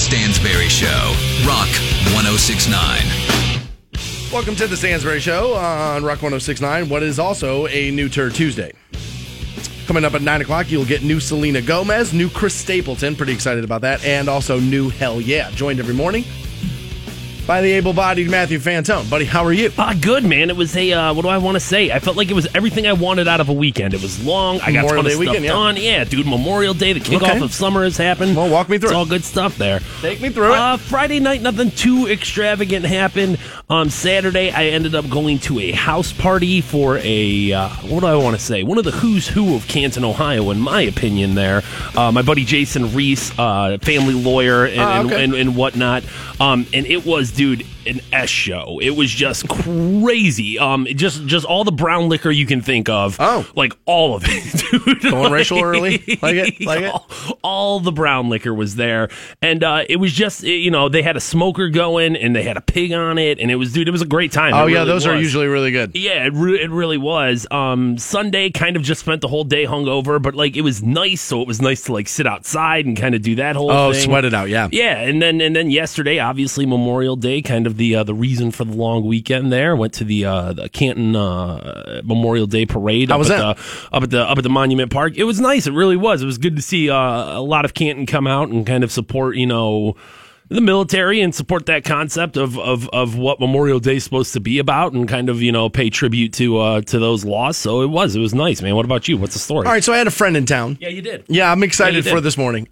Stansbury Show, Rock 1069. Welcome to the Stansbury Show on Rock 1069, what is also a new Tour Tuesday. Coming up at 9 o'clock, you'll get new Selena Gomez, new Chris Stapleton, pretty excited about that, and also new Hell Yeah. Joined every morning by the able-bodied Matthew Fantone. Buddy, how are you? Good, man. It was a, what do I want to say? I felt like it was everything I wanted out of a weekend. It was long. I got a ton of stuff done. Yeah, dude, Memorial Day, the kickoff of summer has happened. Well, walk me through it. It's all good stuff there. Take me through it. Friday night, nothing too extravagant happened. Saturday, I ended up going to a house party for a, what do I want to say? One of the who's who of Canton, Ohio, in my opinion there. My buddy Jason Reese, family lawyer and whatnot. And it was, dude, an S show. It was just crazy. Just all the brown liquor you can think of. Oh. Like all of it, dude. Going racial early? Like it? All the brown liquor was there. And it was just, you know, they had a smoker going and they had a pig on it. And it was, dude, it was a great time. Oh, yeah, those are usually really good. Yeah, it really was. Sunday kind of just spent the whole day hungover, but like it was nice. So it was nice to like sit outside and kind of do that whole thing. Oh, sweat it out, yeah. Yeah, and then yesterday, obviously, Memorial Day, kind of the reason for the long weekend there. Went to the Canton Memorial Day parade. How was that? Up at the Monument Park. It was nice. It really was. It was good to see a lot of Canton come out and kind of support, you know, the military and support that concept of what Memorial Day is supposed to be about and kind of, you know, pay tribute to those lost. So it was nice, man. What about you? What's the story? All right, so I had a friend in town. Yeah, you did. Yeah, I'm excited for this morning.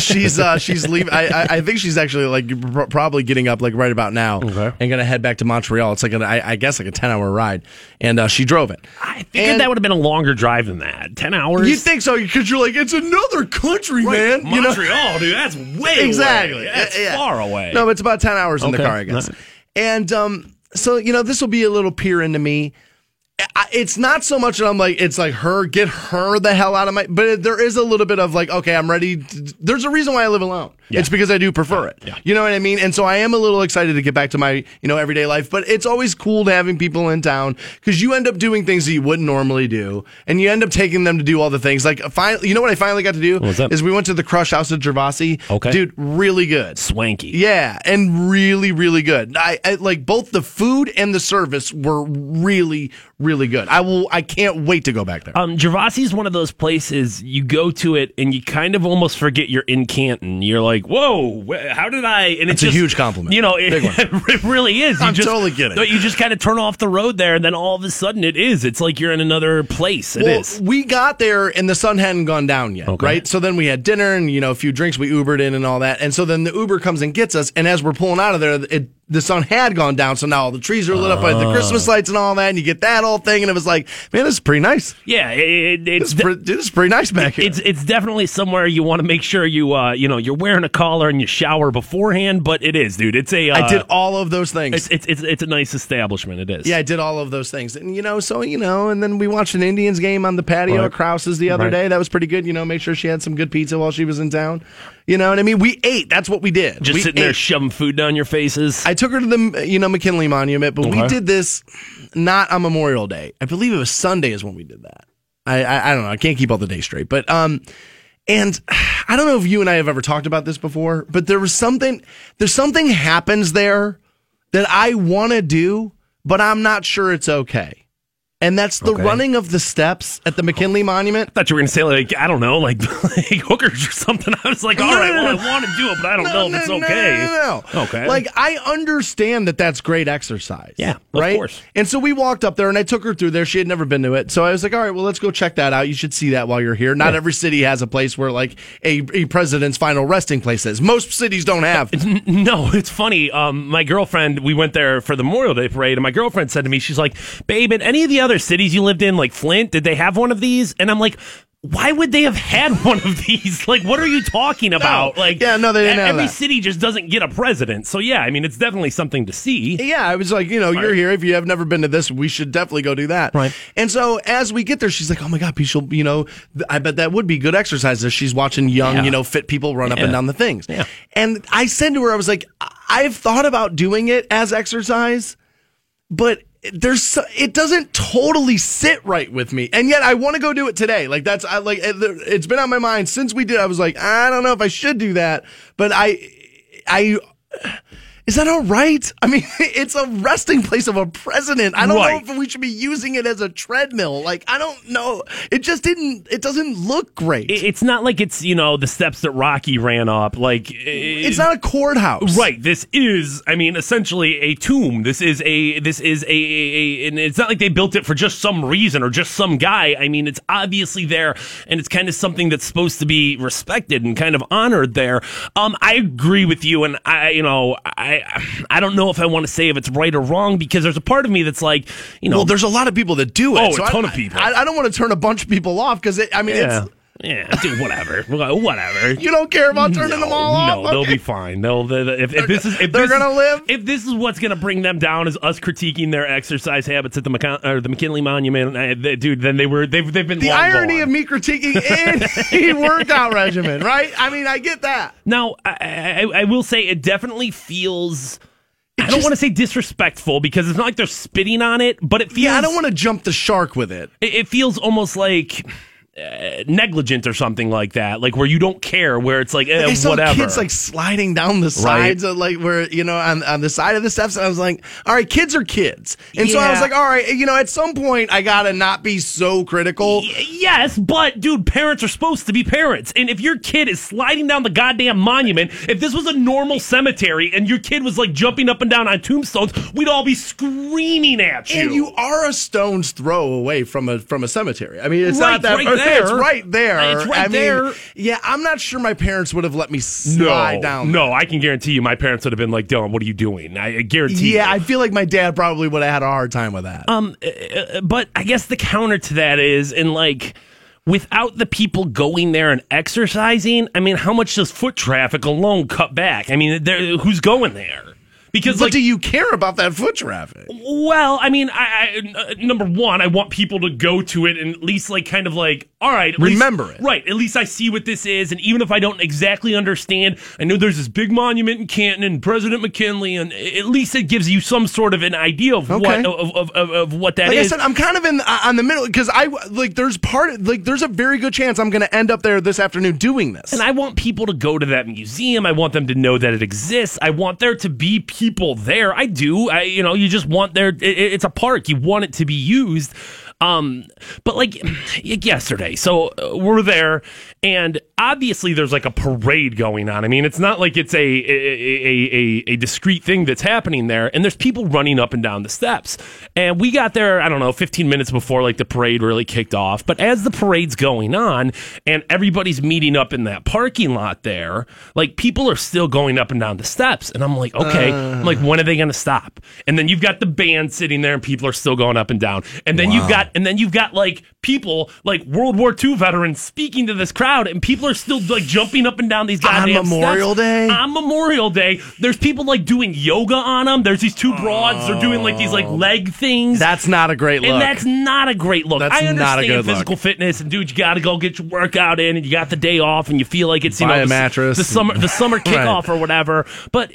She's leaving. I think she's actually like probably getting up like right about now and gonna head back to Montreal. It's like I guess like a 10-hour ride, and she drove it. I figured that would have been a longer drive than that. 10 hours. You think so? Because you're like, it's another country, right, man. Montreal, you know? Dude, that's way exactly. Way. It's far away. No, it's about 10 hours in the car, I guess. Nice. And so, you know, this will be a little peer into me. It's not so much that I'm like, it's like her, get her the hell out of my, but there is a little bit of like, okay, I'm ready. There's a reason why I live alone. Yeah. It's because I do prefer it. Yeah. You know what I mean? And so I am a little excited to get back to my, you know, everyday life, but it's always cool to having people in town because you end up doing things that you wouldn't normally do and you end up taking them to do all the things. Like, you know what I finally got to do? Is we went to the Crush House at Gervasi. Okay. Dude, really good. Swanky. Yeah. And really, really good. I like both the food and the service were really good. I can't wait to go back there. Gervasi is one of those places you go to it and you kind of almost forget you're in Canton. You're like, whoa, how did I? And it's a huge compliment. You know, it really is. I'm totally kidding. You just kind of turn off the road there, and then all of a sudden it is. It's like you're in another place. Well, we got there and the sun hadn't gone down yet, right? So then we had dinner and, you know, a few drinks. We Ubered in and all that, and so then the Uber comes and gets us. And as we're pulling out of there, the sun had gone down, so now all the trees are lit up by the Christmas lights and all that, and you get that whole thing, and it was like, man, this is pretty nice. Yeah, this is pretty nice back here. It's definitely somewhere you want to make sure you, you know, you're wearing a collar and you shower beforehand, but it is, dude. It's a. I did all of those things. It's a nice establishment. It is. Yeah, I did all of those things, and and then we watched an Indians game on the patio at Krause's the other day. That was pretty good. You know, make sure she had some good pizza while she was in town. You know what I mean? We ate. That's what we did. Just sitting there shoving food down your faces. I took her to the McKinley Monument, but we did this not on Memorial Day. I believe it was Sunday is when we did that. I don't know. I can't keep all the days straight. But and I don't know if you and I have ever talked about this before, but there's something happens there that I want to do, but I'm not sure it's okay. And that's the running of the steps at the McKinley Monument. I thought you were going to say, like, I don't know, like hookers or something. I was like, I want to do it, but I don't know if it's okay. No. Okay. Like, I understand that that's great exercise. Yeah, right? Of course. And so we walked up there, and I took her through there. She had never been to it. So I was like, all right, well, let's go check that out. You should see that while you're here. Not every city has a place where, like, a president's final resting place is. Most cities don't have. No, it's funny. My girlfriend, we went there for the Memorial Day parade, and my girlfriend said to me, she's like, babe, in any of the other cities you lived in, like Flint, did they have one of these? And I'm like, why would they have had one of these? Like, what are you talking about? No. Like, yeah, no, they didn't have that. Every city just doesn't get a president. So, yeah, I mean, it's definitely something to see. Yeah, I was like, you know, you're here. If you have never been to this, we should definitely go do that. Right. And so as we get there, she's like, oh, my God, people, you know, I bet that would be good exercise if she's watching young, you know, fit people run up and down the things. Yeah. And I said to her, I was like, I've thought about doing it as exercise, but it doesn't totally sit right with me, and yet I want to go do it today. Like it's been on my mind since we did. I was like, I don't know if I should do that, but Is that all right? I mean, it's a resting place of a president. I don't know if we should be using it as a treadmill. Like, I don't know. It just didn't, it doesn't look great. It's not like it's, you know, the steps that Rocky ran up. Like, it's not a courthouse. Right. This is, I mean, essentially a tomb. This is, and it's not like they built it for just some reason or just some guy. I mean, it's obviously there, and it's kind of something that's supposed to be respected and kind of honored there. I agree with you, and I don't know if I want to say if it's right or wrong, because there's a part of me that's like, you know. Well, there's a lot of people that do it. Oh, so a ton of people. I don't want to turn a bunch of people off, because, I mean, it's... Yeah, dude, whatever. You don't care about turning them all off? No, okay. They'll be fine. If they're gonna live. If this is what's gonna bring them down, is us critiquing their exercise habits at the McKinley Monument, then they've been the irony of me critiquing any workout regimen, right? I mean, I get that. Now, I will say it definitely feels. I don't want to say disrespectful, because it's not like they're spitting on it, but it feels. Yeah, I don't want to jump the shark with it. It feels almost like. Negligent or something like that, like where you don't care, where it's like I saw whatever. Kids like sliding down the sides, right? Of like where you know on the side of the steps, and I was like, all right, kids are kids, and so I was like, all right, you know, at some point I gotta not be so critical. Yes, but dude, parents are supposed to be parents, and if your kid is sliding down the goddamn monument, if this was a normal cemetery and your kid was like jumping up and down on tombstones, we'd all be screaming at you. And you are a stone's throw away from a cemetery. I mean, it's right, not that. Right it's right there. It's right there. Yeah, I'm not sure my parents would have let me slide down. No, I can guarantee you my parents would have been like, Dylan, what are you doing? I guarantee you. Yeah, I feel like my dad probably would have had a hard time with that. But I guess the counter to that is, and like, without the people going there and exercising, I mean, how much does foot traffic alone cut back? I mean, who's going there? Because, do you care about that foot traffic? Well, I mean, I number one, I want people to go to it and at least, like, kind of like, all right. Remember it. Right. At least I see what this is. And even if I don't exactly understand, I know there's this big monument in Canton and President McKinley, and at least it gives you some sort of an idea of what that is. Like I said, I'm kind of on the middle, because there's a very good chance I'm going to end up there this afternoon doing this. And I want people to go to that museum. I want them to know that it exists. I want there to be people there. I do. You just want there. It's a park. You want it to be used. But like yesterday, so we're there, and obviously there's like a parade going on. I mean, it's not like it's a discrete thing that's happening there, and there's people running up and down the steps. And we got there, I don't know, 15 minutes before like the parade really kicked off. But as the parade's going on and everybody's meeting up in that parking lot there, like people are still going up and down the steps, and I'm like, okay, I'm like, when are they going to stop? And then you've got the band sitting there, and people are still going up and down, and then you've got like people like World War II veterans speaking to this crowd, and people are still like jumping up and down these goddamn steps. On Memorial Day, there's people like doing yoga on them. There's these two broads. They're doing like these like leg things. That's not a great look. That's I understand not a good physical look. Fitness, and dude, you got to go get your workout in, and you got the day off, and you feel like it's a mattress, the summer kickoff or whatever. But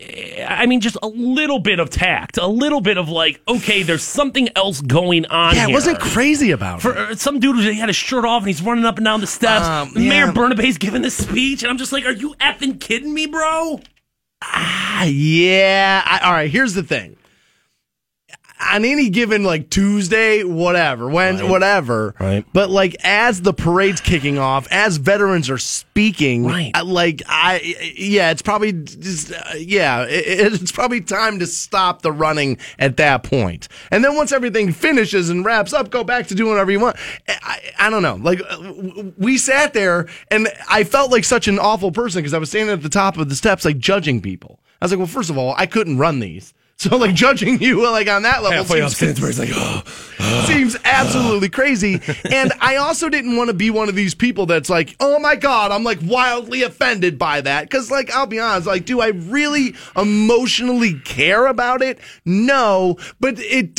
I mean, just a little bit of tact, a little bit of like, okay, there's something else going on. Yeah, here. It wasn't crazy about it. Some dude who had his shirt off and he's running up and down the steps. Mayor Burnaby's giving this speech, and I'm just like, are you effing kidding me, bro? All right, here's the thing. On any given like Tuesday, whatever, Wednesday, whatever, right. But like as the parade's kicking off, as veterans are speaking, right. It's probably time to stop the running at that point. And then once everything finishes and wraps up, go back to doing whatever you want. I don't know. Like we sat there, and I felt like such an awful person because I was standing at the top of the steps, like judging people. I was like, well, first of all, I couldn't run these. So, like, judging you, like, on that level seems absolutely crazy. And I also didn't want to be one of these people that's like, oh, my God, I'm, like, wildly offended by that. Because, like, I'll be honest, like, do I really emotionally care about it? No. But it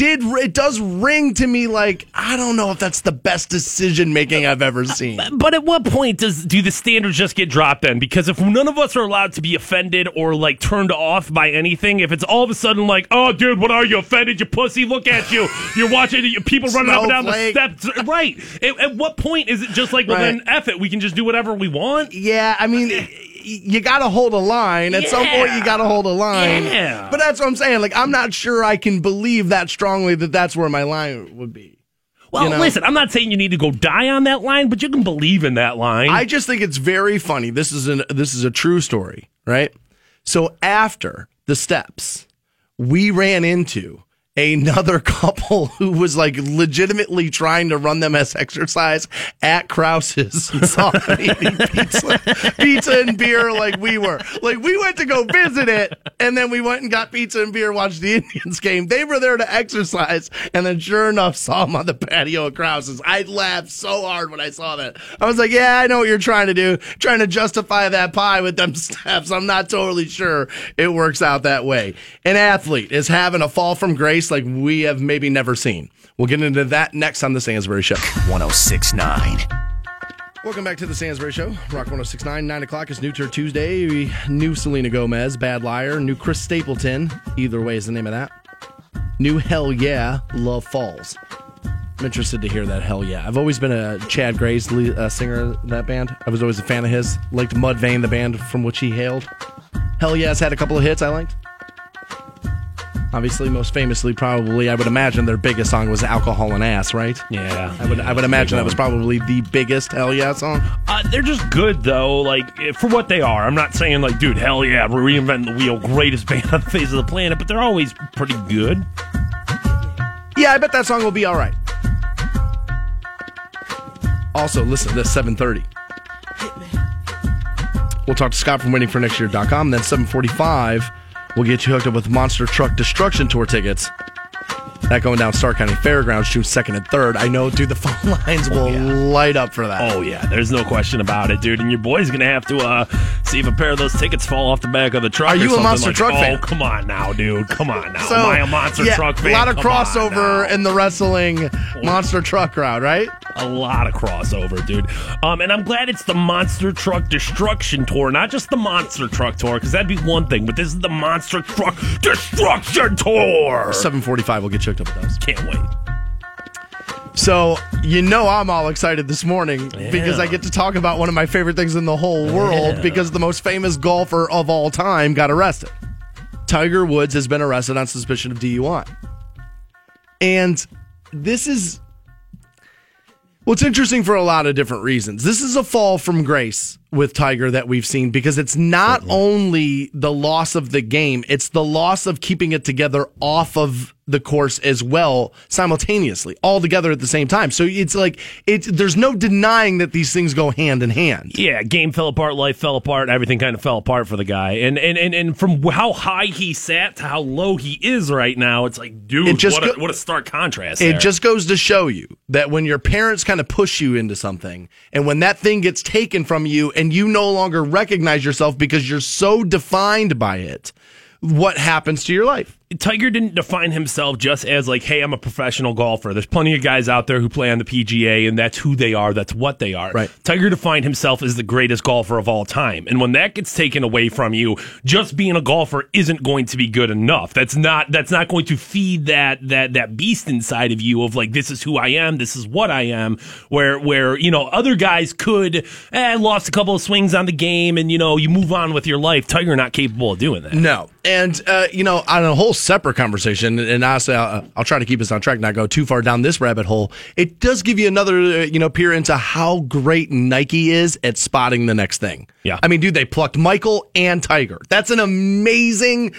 does ring to me like, I don't know if that's the best decision-making I've ever seen. But at what point do the standards just get dropped then? Because if none of us are allowed to be offended or, like, turned off by anything, if it's all of a sudden like, oh, dude, what are you, offended, you pussy? Look at you. You're watching people running up and down the steps. Right. At what point is it just like, well, then F it. We can just do whatever we want? Yeah, I mean... you got to hold a line. At some point, you got to hold a line. Yeah. But that's what I'm saying. Like, I'm not sure I can believe that strongly that that's where my line would be. Well, you know? Listen, I'm not saying you need to go die on that line, but you can believe in that line. I just think it's very funny. This is a true story, right? So after the steps, we ran into another couple who was like legitimately trying to run them as exercise at Krause's and saw them eating pizza and beer like we were. Like, we went to go visit it, and then we went and got pizza and beer, watched the Indians game. They were there to exercise, and then sure enough saw them on the patio at Krause's. I laughed so hard when I saw that. I was like, yeah, I know what you're trying to do, trying to justify that pie with them steps. I'm not totally sure it works out that way. An athlete is having a fall from grace like we have maybe never seen. We'll get into that next on the Stansbury Show. 106.9. Welcome back to the Stansbury Show. Rock 106.9. 9 o'clock is New Tour Tuesday. New Selena Gomez, Bad Liar. New Chris Stapleton. Either Way is the name of that. New Hell Yeah, Love Falls. I'm interested to hear that Hell Yeah. I've always been a Chad Gray's singer in that band. I was always a fan of his. Liked Mudvayne, the band from which he hailed. Hell Yeah's had a couple of hits I liked. Obviously, most famously, probably, I would imagine their biggest song was Alcohol and Ass, right? Yeah. I would imagine that was probably the biggest Hell Yeah song. They're just good, though, like, for what they are. I'm not saying, like, dude, Hell Yeah, we're reinventing the wheel, greatest band on the face of the planet, but they're always pretty good. Yeah, I bet that song will be all right. Also, listen to this, 7:30. We'll talk to Scott from WaitingForNextYear.com, then 7:45... we'll get you hooked up with Monster Truck Destruction Tour tickets. That going down Stark County Fairgrounds June 2nd and 3rd. I know, dude, the phone lines will light up for that. Oh, yeah. There's no question about it, dude. And your boy's going to have to see if a pair of those tickets fall off the back of the truck. Are you a Monster Truck fan? Oh, come on now, dude. Come on now. So, am I a Monster Truck fan? A lot of crossover in the wrestling Monster Truck crowd, right? A lot of crossover, dude. And I'm glad it's the Monster Truck Destruction Tour, not just the Monster Truck Tour, because that'd be one thing. But this is the Monster Truck Destruction Tour. 7:45, we'll get you up with those. Can't wait. So, you know I'm all excited this morning because I get to talk about one of my favorite things in the whole world because the most famous golfer of all time got arrested. Tiger Woods has been arrested on suspicion of DUI. And this is... well, it's interesting for a lot of different reasons. This is a fall from grace with Tiger that we've seen because it's not only the loss of the game, it's the loss of keeping it together off of the course as well, simultaneously, all together at the same time. So it's like, there's no denying that these things go hand in hand. Yeah, game fell apart, life fell apart, everything kind of fell apart for the guy. And from how high he sat to how low he is right now, it's like, dude, what a stark contrast there. It just goes to show you that when your parents kind of push you into something, and when that thing gets taken from you and you no longer recognize yourself because you're so defined by it, what happens to your life? Tiger didn't define himself just as like, hey, I'm a professional golfer. There's plenty of guys out there who play on the PGA, and that's who they are. That's what they are. Right. Tiger defined himself as the greatest golfer of all time. And when that gets taken away from you, just being a golfer isn't going to be good enough. That's not going to feed that beast inside of you of like, this is who I am. This is what I am. Where you know, other guys could lost a couple of swings on the game, and you know, you move on with your life. Tiger not capable of doing that. No. And, you know, on a whole separate conversation, and honestly, I'll try to keep us on track, not go too far down this rabbit hole, it does give you another, peer into how great Nike is at spotting the next thing. Yeah. I mean, dude, they plucked Michael and Tiger. That's an amazing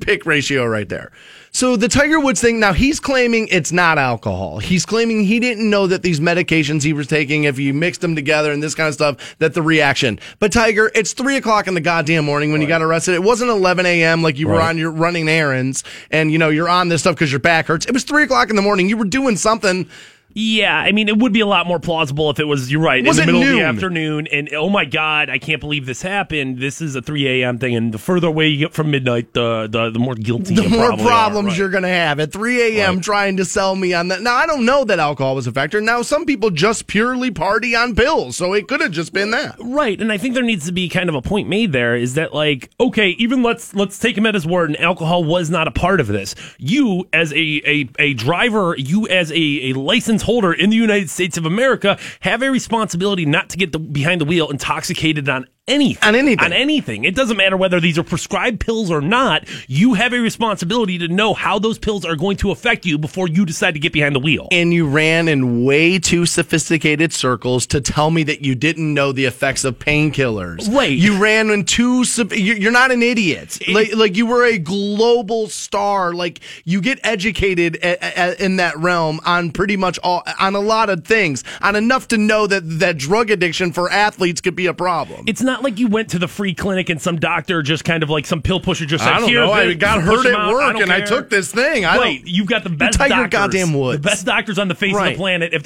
pick ratio right there. So the Tiger Woods thing, now he's claiming it's not alcohol. He's claiming he didn't know that these medications he was taking, if you mixed them together and this kind of stuff, that the reaction. But Tiger, it's 3 o'clock in the goddamn morning when you got arrested. It wasn't 11 a.m. like you were on your running errands and, you know, you're on this stuff because your back hurts. It was 3 o'clock in the morning. You were doing something. Yeah, I mean, it would be a lot more plausible if it was, you're right, in the middle of the afternoon, and oh my God, I can't believe this happened. This is a 3 a.m. thing, and the further away you get from midnight, the more guilty you probably are. The more problems you're going to have at 3 a.m. trying to sell me on that. Now, I don't know that alcohol was a factor. Now, some people just purely party on pills, so it could have just been that. Right, and I think there needs to be kind of a point made there, is that like, okay, even let's take him at his word, and alcohol was not a part of this. You, as a driver, you as a licensed holder in the United States of America, have a responsibility not to get behind the wheel intoxicated on anything. On anything. On anything. It doesn't matter whether these are prescribed pills or not. You have a responsibility to know how those pills are going to affect you before you decide to get behind the wheel. And you ran in way too sophisticated circles to tell me that you didn't know the effects of painkillers. Wait. You ran in too... You're not an idiot. Like, you were a global star. Like, you get educated in that realm on pretty much all... on a lot of things. On enough to know that drug addiction for athletes could be a problem. It's not like you went to the free clinic and some doctor just kind of like some pill pusher just said, "Here, I got hurt at work and I took this thing." Wait, you've got the best doctors, goddamn Woods, the best doctors on the face of the planet. If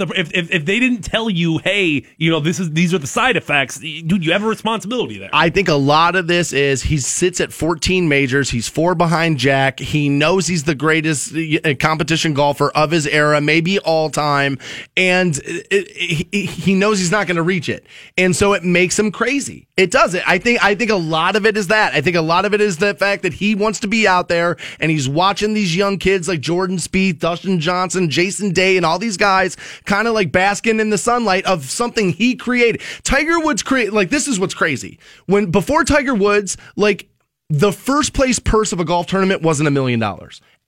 they didn't tell you, hey, you know, these are the side effects, dude, you have a responsibility there. I think a lot of this is he sits at 14 majors, he's 4 behind Jack. He knows he's the greatest competition golfer of his era, maybe all time, and he knows he's not going to reach it, and so it makes him crazy. It does it. I think a lot of it is that. I think a lot of it is the fact that he wants to be out there and he's watching these young kids like Jordan Spieth, Dustin Johnson, Jason Day, and all these guys kind of like basking in the sunlight of something he created. Tiger Woods this is what's crazy. When before Tiger Woods, like the first place purse of a golf tournament wasn't $1 million.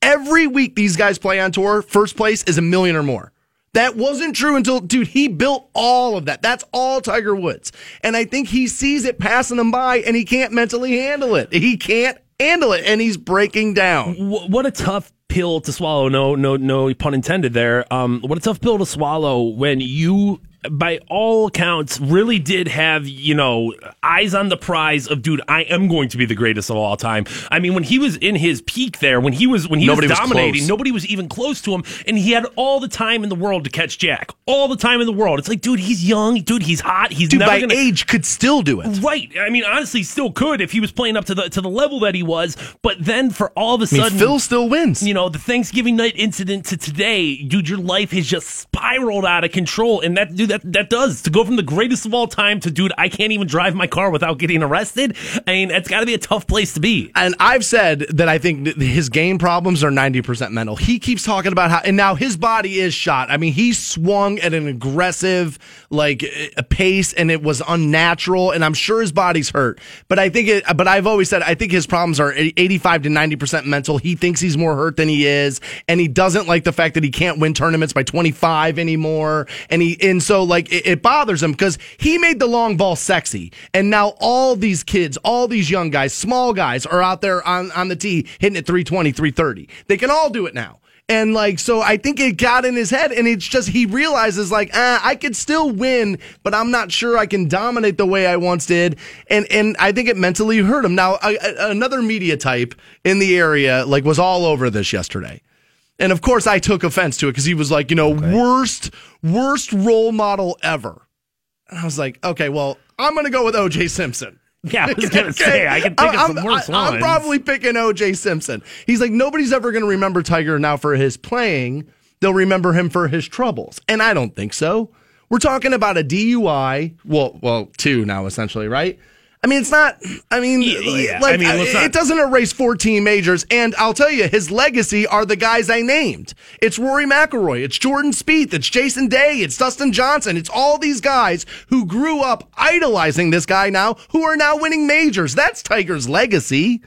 Every week these guys play on tour, first place is $1 million or more. That wasn't true until, dude, he built all of that. That's all Tiger Woods. And I think he sees it passing him by, and he can't mentally handle it. He can't handle it, and he's breaking down. What a tough pill to swallow. No pun intended there. What a tough pill to swallow when you... by all accounts, really did have, you know, eyes on the prize of, dude, I am going to be the greatest of all time. I mean, when he was in his peak there, when he was dominating, nobody was even close to him, and he had all the time in the world to catch Jack. All the time in the world. It's like, dude, he's young. Dude, he's hot. He's never by age could still do it. Right. I mean, honestly, still could if he was playing up to the level that he was, but then for all of a sudden... Phil still wins. You know, the Thanksgiving night incident to today, dude, your life has just spiraled out of control, and that, dude, That does. To go from the greatest of all time to, dude, I can't even drive my car without getting arrested. I mean, that's got to be a tough place to be. And I've said that I think his game problems are 90% mental. He keeps talking about how, and now his body is shot. I mean, he swung at an aggressive, like, pace, and it was unnatural, and I'm sure his body's hurt. But I've always said, I think his problems are 85 to 90% mental. He thinks he's more hurt than he is, and he doesn't like the fact that he can't win tournaments by 25 anymore, and so like it bothers him because he made the long ball sexy, and now all these kids, all these young guys, small guys are out there on the tee hitting at 320, 330. They can all do it now. And like, so I think it got in his head, and it's just he realizes like, I could still win, but I'm not sure I can dominate the way I once did. And I think it mentally hurt him. Now, another media type in the area like was all over this yesterday. And, of course, I took offense to it because he was like, you know, okay, worst role model ever. And I was like, okay, well, I'm going to go with O.J. Simpson. Yeah, I was going to say, I can think of some worse ones. I'm probably picking O.J. Simpson. He's like, nobody's ever going to remember Tiger now for his playing. They'll remember him for his troubles. And I don't think so. We're talking about a DUI. Well, 2 now, essentially, right? I mean, it's not, it doesn't erase 14 majors, and I'll tell you, his legacy are the guys I named. It's Rory McIlroy, it's Jordan Spieth, it's Jason Day, it's Dustin Johnson, it's all these guys who grew up idolizing this guy now, who are now winning majors. That's Tiger's legacy.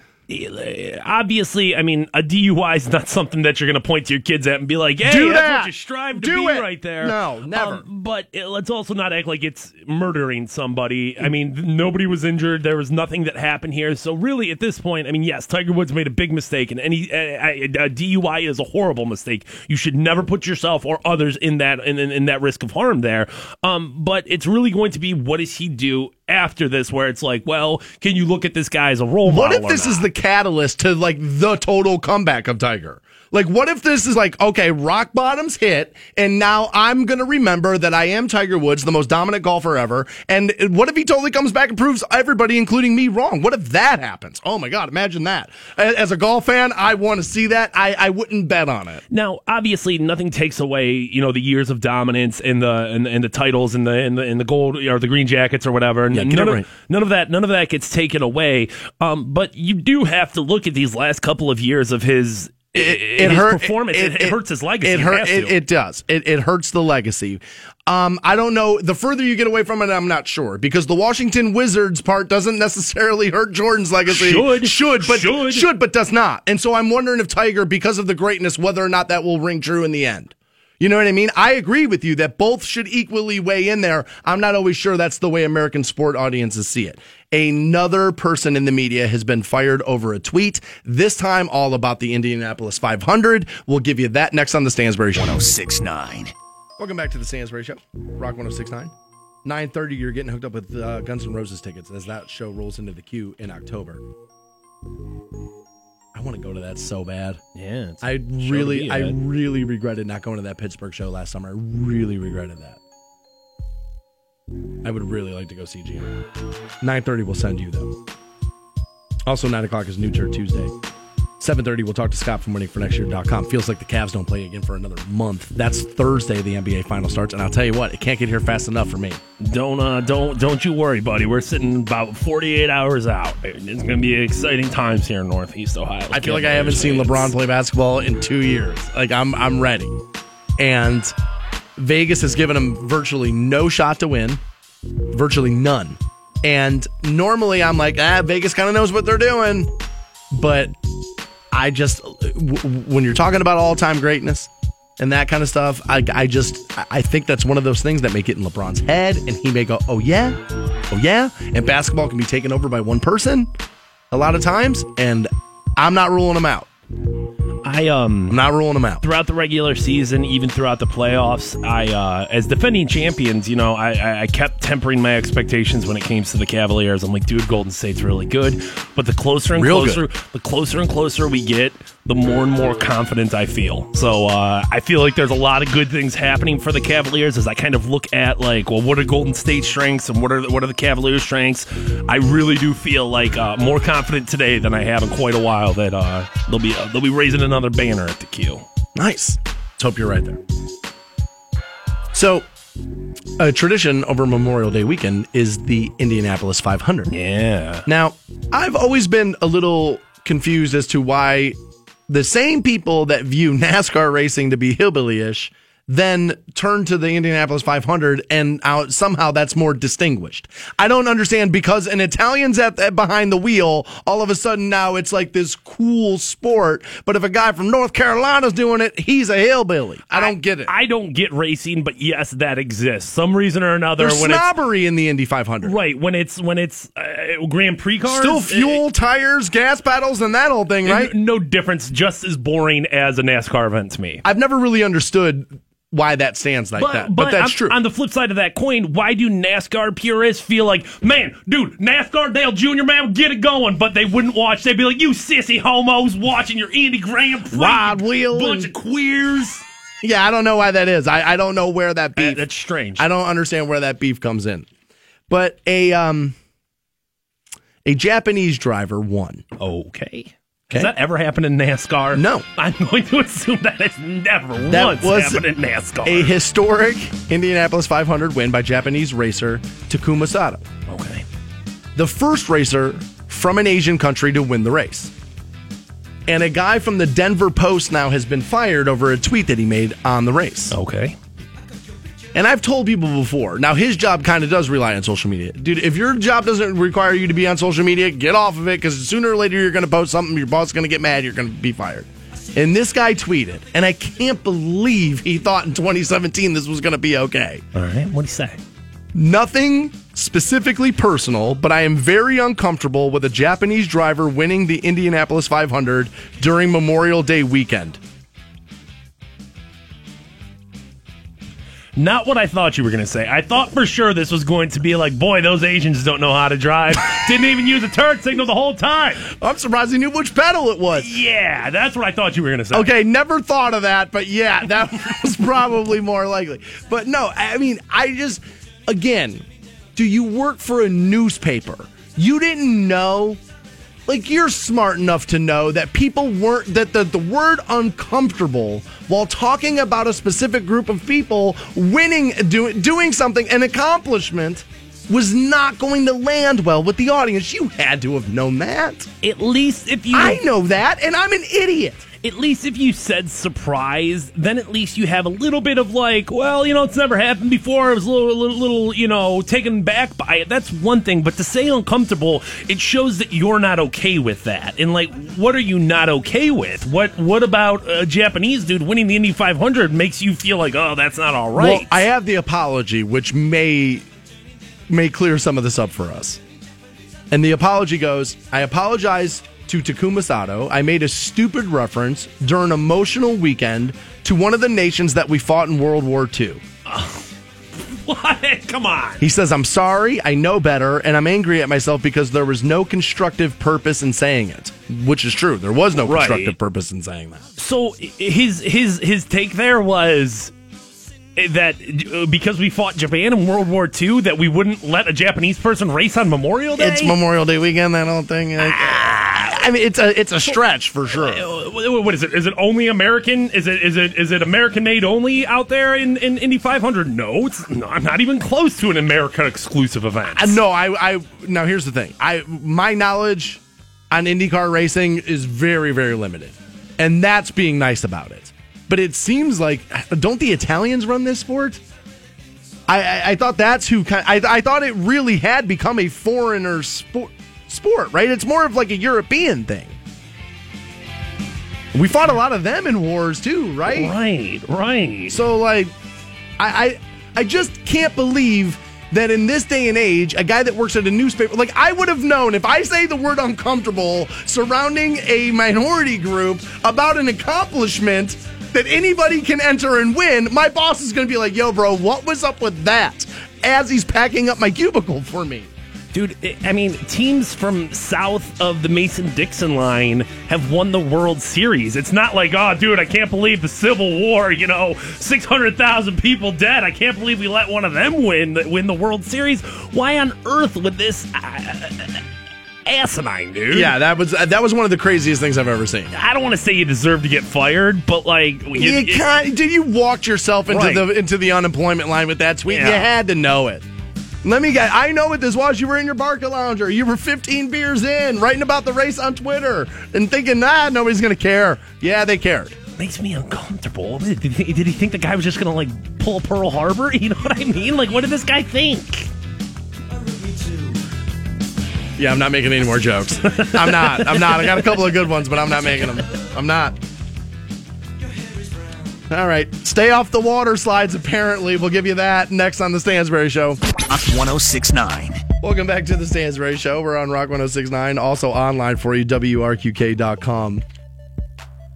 Obviously, I mean, a DUI is not something that you're going to point to your kids at and be like, hey, that's what you strive to be right there. No, never. But let's also not act like it's murdering somebody. I mean, nobody was injured. There was nothing that happened here. So really, at this point, I mean, yes, Tiger Woods made a big mistake, and a DUI is a horrible mistake. You should never put yourself or others in that in that risk of harm there. But it's really going to be, what does he do after this, where it's like, well, can you look at this guy as a role model? What if this is the catalyst to like the total comeback of Tiger? Like, what if this is like, okay, rock bottom's hit, and now I'm going to remember that I am Tiger Woods, the most dominant golfer ever, and what if he totally comes back and proves everybody, including me, wrong? What if that happens? Oh, my God, imagine that. As a golf fan, I want to see that. I wouldn't bet on it. Now, obviously, nothing takes away, you know, the years of dominance and the titles and the gold or the green jackets or whatever. Yeah, none of that gets taken away, but you do have to look at these last couple of years of his It hurts his legacy. It does. It hurts the legacy. I don't know. The further you get away from it, I'm not sure, because the Washington Wizards part doesn't necessarily hurt Jordan's legacy. Should, but does not. And so I'm wondering if Tiger, because of the greatness, whether or not that will ring true in the end. You know what I mean? I agree with you that both should equally weigh in there. I'm not always sure that's the way American sport audiences see it. Another person in the media has been fired over a tweet, this time all about the Indianapolis 500. We'll give you that next on the Stansbury Show. 1069. Welcome back to the Stansbury Show. Rock 1069. 9:30, you're getting hooked up with Guns N' Roses tickets as that show rolls into the queue in October. I want to go to that so bad. Yeah. I really regretted not going to that Pittsburgh show last summer. I really regretted that. I would really like to go see GM. 9:30 we'll send you, though. Also, 9 o'clock is New Church Tuesday. 7:30 we'll talk to Scott from WaitingForNextYear.com. Feels like the Cavs don't play again for another month. That's Thursday the NBA final starts, and I'll tell you what, it can't get here fast enough for me. Don't you worry, buddy. We're sitting about 48 hours out. It's going to be exciting times here in Northeast Ohio. I feel like I haven't seen LeBron play basketball in 2 years. Like, I'm ready. And Vegas has given him virtually no shot to win, virtually none. And normally I'm like, Vegas kind of knows what they're doing. But I just, when you're talking about all-time greatness and that kind of stuff, I think that's one of those things that may get in LeBron's head, and he may go, oh yeah, and basketball can be taken over by one person a lot of times, and I'm not ruling him out. I'm not ruling them out. Throughout the regular season, even throughout the playoffs, I as defending champions, you know, I kept tempering my expectations when it came to the Cavaliers. I'm like, dude, Golden State's really good, but the closer and closer we get, the more and more confident I feel. So I feel like there's a lot of good things happening for the Cavaliers as I kind of look at, like, well, what are Golden State's strengths and what are the Cavaliers' strengths? I really do feel like more confident today than I have in quite a while that they'll be raising another banner at the queue. Nice. Let's hope you're right there. So, a tradition over Memorial Day weekend is the Indianapolis 500. Yeah. Now, I've always been a little confused as to why the same people that view NASCAR racing to be hillbilly-ish then turn to the Indianapolis 500 and out, somehow that's more distinguished. I don't understand, because an Italian's at behind the wheel, all of a sudden now it's like this cool sport, but if a guy from North Carolina's doing it, he's a hillbilly. I don't get it. I don't get racing, but yes, that exists. Some reason or another. There's snobbery in the Indy 500. Right, when it's Grand Prix cars. Still fuel, tires, gas pedals, and that whole thing, right? No difference, just as boring as a NASCAR event to me. I've never really understood why that stands like that. But that's true. On the flip side of that coin, why do NASCAR purists feel like, man, dude, NASCAR Dale Jr., man, get it going, but they wouldn't watch. They'd be like, you sissy homos watching your Indy Grand Prix. Wild wheel. Bunch of queers. Yeah, I don't know why that is. I don't know where that beef. That's strange. I don't understand where that beef comes in. But a Japanese driver won. Okay. Has that ever happened in NASCAR? No. I'm going to assume that it's never once happened in NASCAR. A historic Indianapolis 500 win by Japanese racer Takuma Sato. Okay. The first racer from an Asian country to win the race. And a guy from the Denver Post now has been fired over a tweet that he made on the race. Okay. And I've told people before, now his job kind of does rely on social media. Dude, if your job doesn't require you to be on social media, get off of it, because sooner or later you're going to post something, your boss is going to get mad, you're going to be fired. And this guy tweeted, and I can't believe he thought in 2017 this was going to be okay. All right, what'd he say? Nothing specifically personal, but I am very uncomfortable with a Japanese driver winning the Indianapolis 500 during Memorial Day weekend. Not what I thought you were going to say. I thought for sure this was going to be like, boy, those Asians don't know how to drive. Didn't even use a turn signal the whole time. I'm surprised he knew which pedal it was. Yeah, that's what I thought you were going to say. Okay, never thought of that, but yeah, that was probably more likely. But no, I mean, again, do you work for a newspaper? You didn't know. Like, you're smart enough to know that people weren't, that the word uncomfortable, while talking about a specific group of people winning, doing something, an accomplishment, was not going to land well with the audience. You had to have known that. At least if you... I know that, and I'm an idiot. at least if you said surprise, then at least you have a little bit of like, well, you know, it's never happened before. I was a little, you know, taken back by it. That's one thing. But to say uncomfortable, it shows that you're not okay with that. And like, what are you not okay with? What about a Japanese dude winning the Indy 500 makes you feel like, oh, that's not all right? Well, I have the apology, which may clear some of this up for us. And the apology goes, I apologize to Takuma Sato. I made a stupid reference during an emotional weekend to one of the nations that we fought in World War II. Oh, what? Come on. He says, I'm sorry, I know better, and I'm angry at myself because there was no constructive purpose in saying it. Which is true. There was no constructive purpose in saying that. So his take there was that because we fought Japan in World War II, that we wouldn't let a Japanese person race on Memorial Day? It's Memorial Day weekend, that whole thing. I mean, it's a stretch for sure. What is it? Is it only American? Is it American made only out there in Indy 500? No, it's not even close to an America exclusive event. No, here's the thing. My knowledge on IndyCar racing is very, very limited, and that's being nice about it. But it seems like, don't the Italians run this sport? I thought that's who. I thought it really had become a foreigner sport, right? It's more of like a European thing. We fought a lot of them in wars too, right? Right. So like, I just can't believe that in this day and age, a guy that works at a newspaper, like I would have known if I say the word uncomfortable surrounding a minority group about an accomplishment that anybody can enter and win, my boss is going to be like, yo, bro, what was up with that? As he's packing up my cubicle for me. Dude, I mean, teams from south of the Mason-Dixon line have won the World Series. It's not like, oh, dude, I can't believe the Civil War, you know, 600,000 people dead. I can't believe we let one of them win the World Series. Why on earth would this... asinine, dude. Yeah, that was one of the craziest things I've ever seen. I don't want to say you deserve to get fired, but like you walked yourself into the unemployment line with that tweet? Yeah. You had to know it. Let me guess. I know what this was. You were in your Barca Lounger. You were 15 beers in, writing about the race on Twitter, and thinking, nah, nobody's gonna care. Yeah, they cared. Makes me uncomfortable. Did he think the guy was just gonna like pull Pearl Harbor? You know what I mean? Like, what did this guy think? Yeah, I'm not making any more jokes. I'm not. I got a couple of good ones, but I'm not making them. I'm not. All right. Stay off the water slides, apparently. We'll give you that next on The Stansbury Show. Rock 106.9. Welcome back to The Stansbury Show. We're on Rock 106.9. Also online for you, WRQK.com.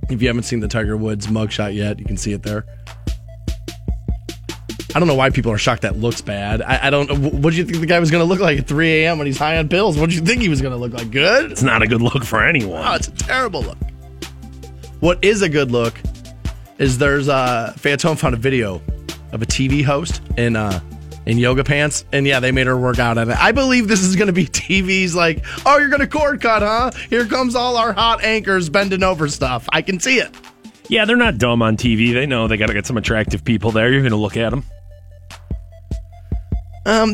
If you haven't seen the Tiger Woods mugshot yet, you can see it there. I don't know why people are shocked that looks bad. I don't. What do you think the guy was going to look like at 3 a.m. when he's high on pills? What do you think he was going to look like? Good? It's not a good look for anyone. Oh, it's a terrible look. What is a good look is Fantone found a video of a TV host in yoga pants, and yeah, they made her work out on it. I believe this is going to be TV's like, oh, you're going to cord cut, huh? Here comes all our hot anchors bending over stuff. I can see it. Yeah, they're not dumb on TV. They know they got to get some attractive people there. You're going to look at them.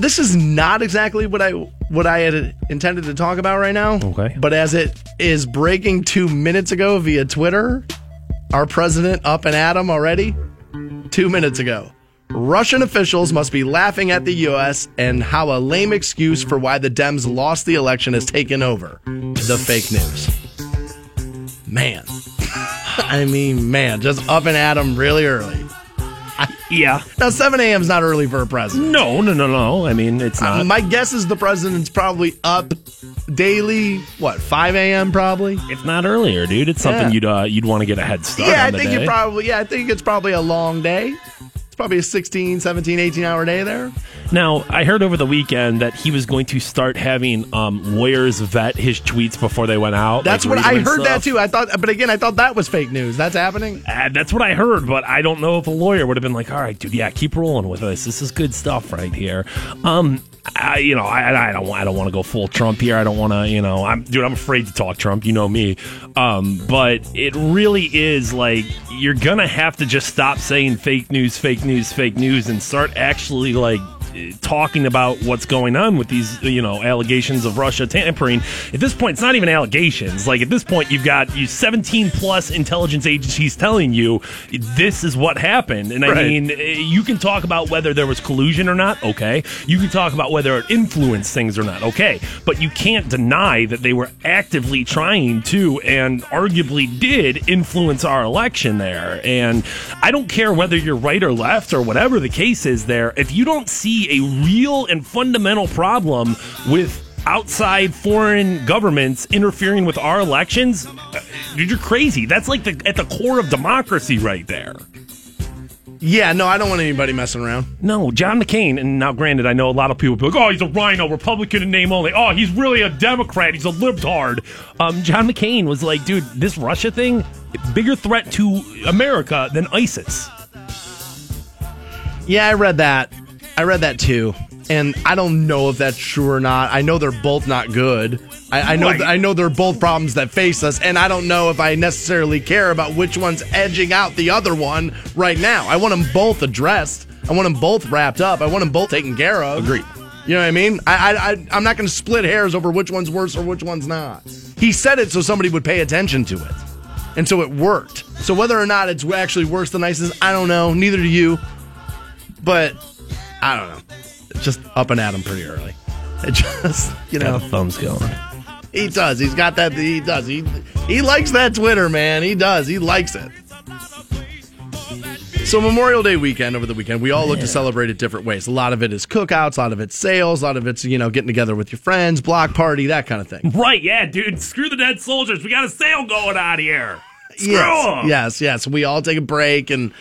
This is not exactly what I had intended to talk about right now. Okay. But as it is breaking 2 minutes ago via Twitter, our president up and at him already. 2 minutes ago. Russian officials must be laughing at the U.S. and how a lame excuse for why the Dems lost the election has taken over. The fake news. Man. I mean, man, just up and at him really early. Yeah. Now, 7 a.m. is not early for a president. No. I mean, it's not. My guess is the president's probably up daily, 5 a.m. probably? It's not earlier, dude. It's something you'd want to get a head start on the day. I think it's probably a long day. It's probably a 16, 17, 18-hour day there. Now, I heard over the weekend that he was going to start having lawyers vet his tweets before they went out. That's what I heard that, too. I thought that was fake news. That's happening? That's what I heard, but I don't know if a lawyer would have been like, all right, dude, yeah, keep rolling with this. This is good stuff right here. I don't want to go full Trump here. I don't want to, I'm afraid to talk Trump. You know me. But it really is like you're going to have to just stop saying fake news and start actually like talking about what's going on with these, you know, allegations of Russia tampering. At this point, it's not even allegations. Like, at this point, you've got 17 plus intelligence agencies telling you this is what happened. And I mean, you can talk about whether there was collusion or not. Okay. You can talk about whether it influenced things or not. Okay. But you can't deny that they were actively trying to, and arguably did, influence our election there. And I don't care whether you're right or left or whatever the case is there. If you don't see a real and fundamental problem with outside foreign governments interfering with our elections, you're crazy. That's like at the core of democracy right there. Yeah, no, I don't want anybody messing around. No, John McCain, and now granted, I know a lot of people be like, oh, he's a rhino, Republican in name only. Oh, he's really a Democrat. He's a libtard. John McCain was like, dude, this Russia thing, bigger threat to America than ISIS. Yeah, I read that. I read that too. And I don't know if that's true or not. I know they're both not good. I know they're both problems that face us, and I don't know if I necessarily care about which one's edging out the other one right now. I want them both addressed. I want them both wrapped up. I want them both taken care of. Agreed. You know what I mean? I'm not going to split hairs over which one's worse or which one's not. He said it so somebody would pay attention to it, and so it worked. So whether or not it's actually worse than ISIS, I don't know. Neither do you. But I don't know. Just up and at him pretty early. It just, you know, got a thumbs going. He does. He's got that. He does. He likes that Twitter, man. He does. He likes it. So Memorial Day weekend, over the weekend, we all look to celebrate it different ways. A lot of it is cookouts, a lot of it's sales, a lot of it's, you know, getting together with your friends, block party, that kind of thing. Right, yeah, dude. Screw the dead soldiers. We got a sale going on here. Screw them. Yes. We all take a break and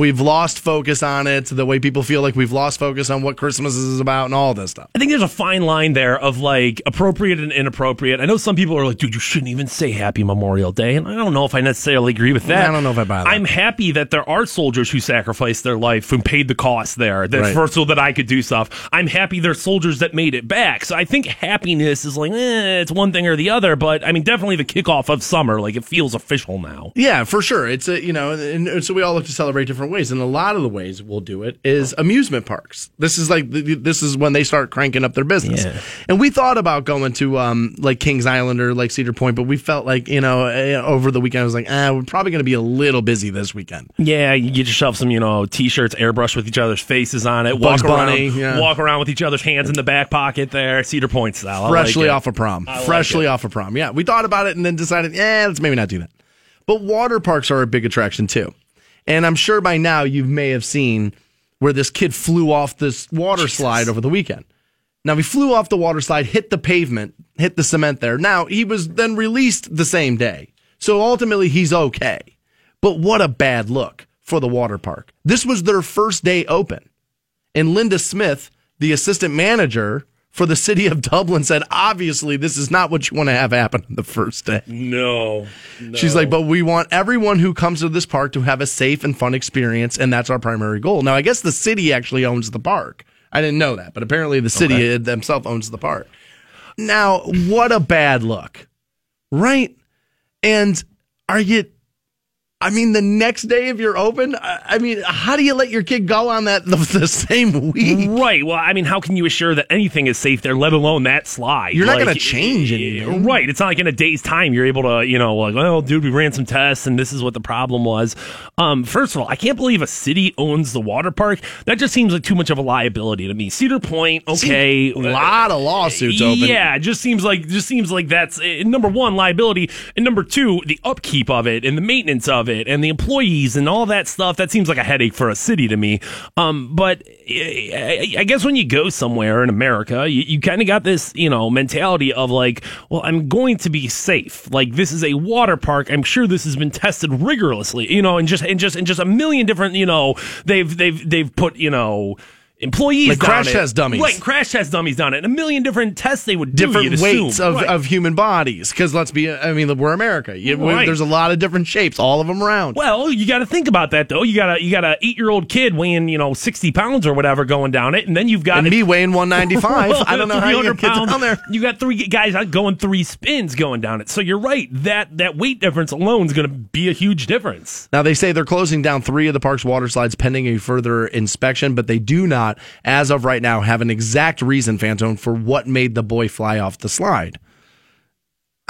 we've lost focus on it, the way people feel like we've lost focus on what Christmas is about and all this stuff. I think there's a fine line there of, like, appropriate and inappropriate. I know some people are like, dude, you shouldn't even say Happy Memorial Day, and I don't know if I necessarily agree with that. I don't know if I buy that. I'm happy that there are soldiers who sacrificed their life and paid the cost there, so that I could do stuff. I'm happy there's soldiers that made it back. So I think happiness is like, it's one thing or the other, but, I mean, definitely the kickoff of summer, like, it feels official now. Yeah, for sure. It's, and so we all to celebrate different ways, and a lot of the ways we'll do it is amusement parks. This is when they start cranking up their business. Yeah. And we thought about going to like Kings Island or like Cedar Point, but we felt like, you know, over the weekend I was like, we're probably going to be a little busy this weekend. Yeah, you get yourself some, you know, t-shirts, airbrush with each other's faces on it, walk around with each other's hands in the back pocket there, Cedar Point style. Freshly off a prom. Yeah, we thought about it and then decided, let's maybe not do that. But water parks are a big attraction too. And I'm sure by now you may have seen where this kid flew off this water slide over the weekend. Now, he flew off the water slide, hit the pavement, hit the cement there. Now, he was then released the same day. So ultimately, he's okay. But what a bad look for the water park. This was their first day open. And Linda Smith, the assistant manager for the city of Dublin, said, obviously, this is not what you want to have happen on the first day. No. She's like, but we want everyone who comes to this park to have a safe and fun experience, and that's our primary goal. Now, I guess the city actually owns the park. I didn't know that, but apparently the city themselves owns the park. Now, what a bad look, right? And the next day if you're open, how do you let your kid go on that the same week? Right. Well, I mean, how can you assure that anything is safe there, let alone that slide? You're not going to change anything. Right. It's not like in a day's time you're able to, you know, like, well, dude, we ran some tests and this is what the problem was. First of all, I can't believe a city owns the water park. That just seems like too much of a liability to me. Cedar Point, okay. A lot of lawsuits open. Yeah, it just seems like that's, number one, liability, and number two, the upkeep of it and the maintenance of it and the employees and all that stuff. That seems like a headache for a city to me. But I guess when you go somewhere in America, you kind of got this, you know, mentality of like, well, I'm going to be safe. Like, this is a water park. I'm sure this has been tested rigorously, you know, and just a million different, you know, they've put, you know, employees like crash test dummies done it, and a million different tests they would do, different weights of human bodies, because let's be, we're America. There's a lot of different shapes, all of them round. Well, you got to think about that though. You got a 8-year-old kid weighing, you know, 60 pounds or whatever going down it, and then you've got me weighing 195. Well, I don't know how you get kids down there. You got three guys going three spins going down it. So you're right, that weight difference alone is going to be a huge difference. Now they say they're closing down 3 of the park's water slides pending a further inspection, but they do not not, as of right now, have an exact reason, Fantone, for what made the boy fly off the slide.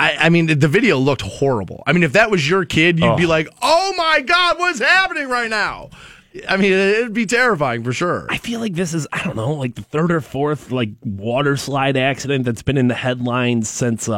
I mean, the video looked horrible. I mean, if that was your kid, you'd be like, oh my God, what's happening right now? I mean, it'd be terrifying for sure. I feel like this is, I don't know, like the third or fourth like water slide accident that's been in the headlines since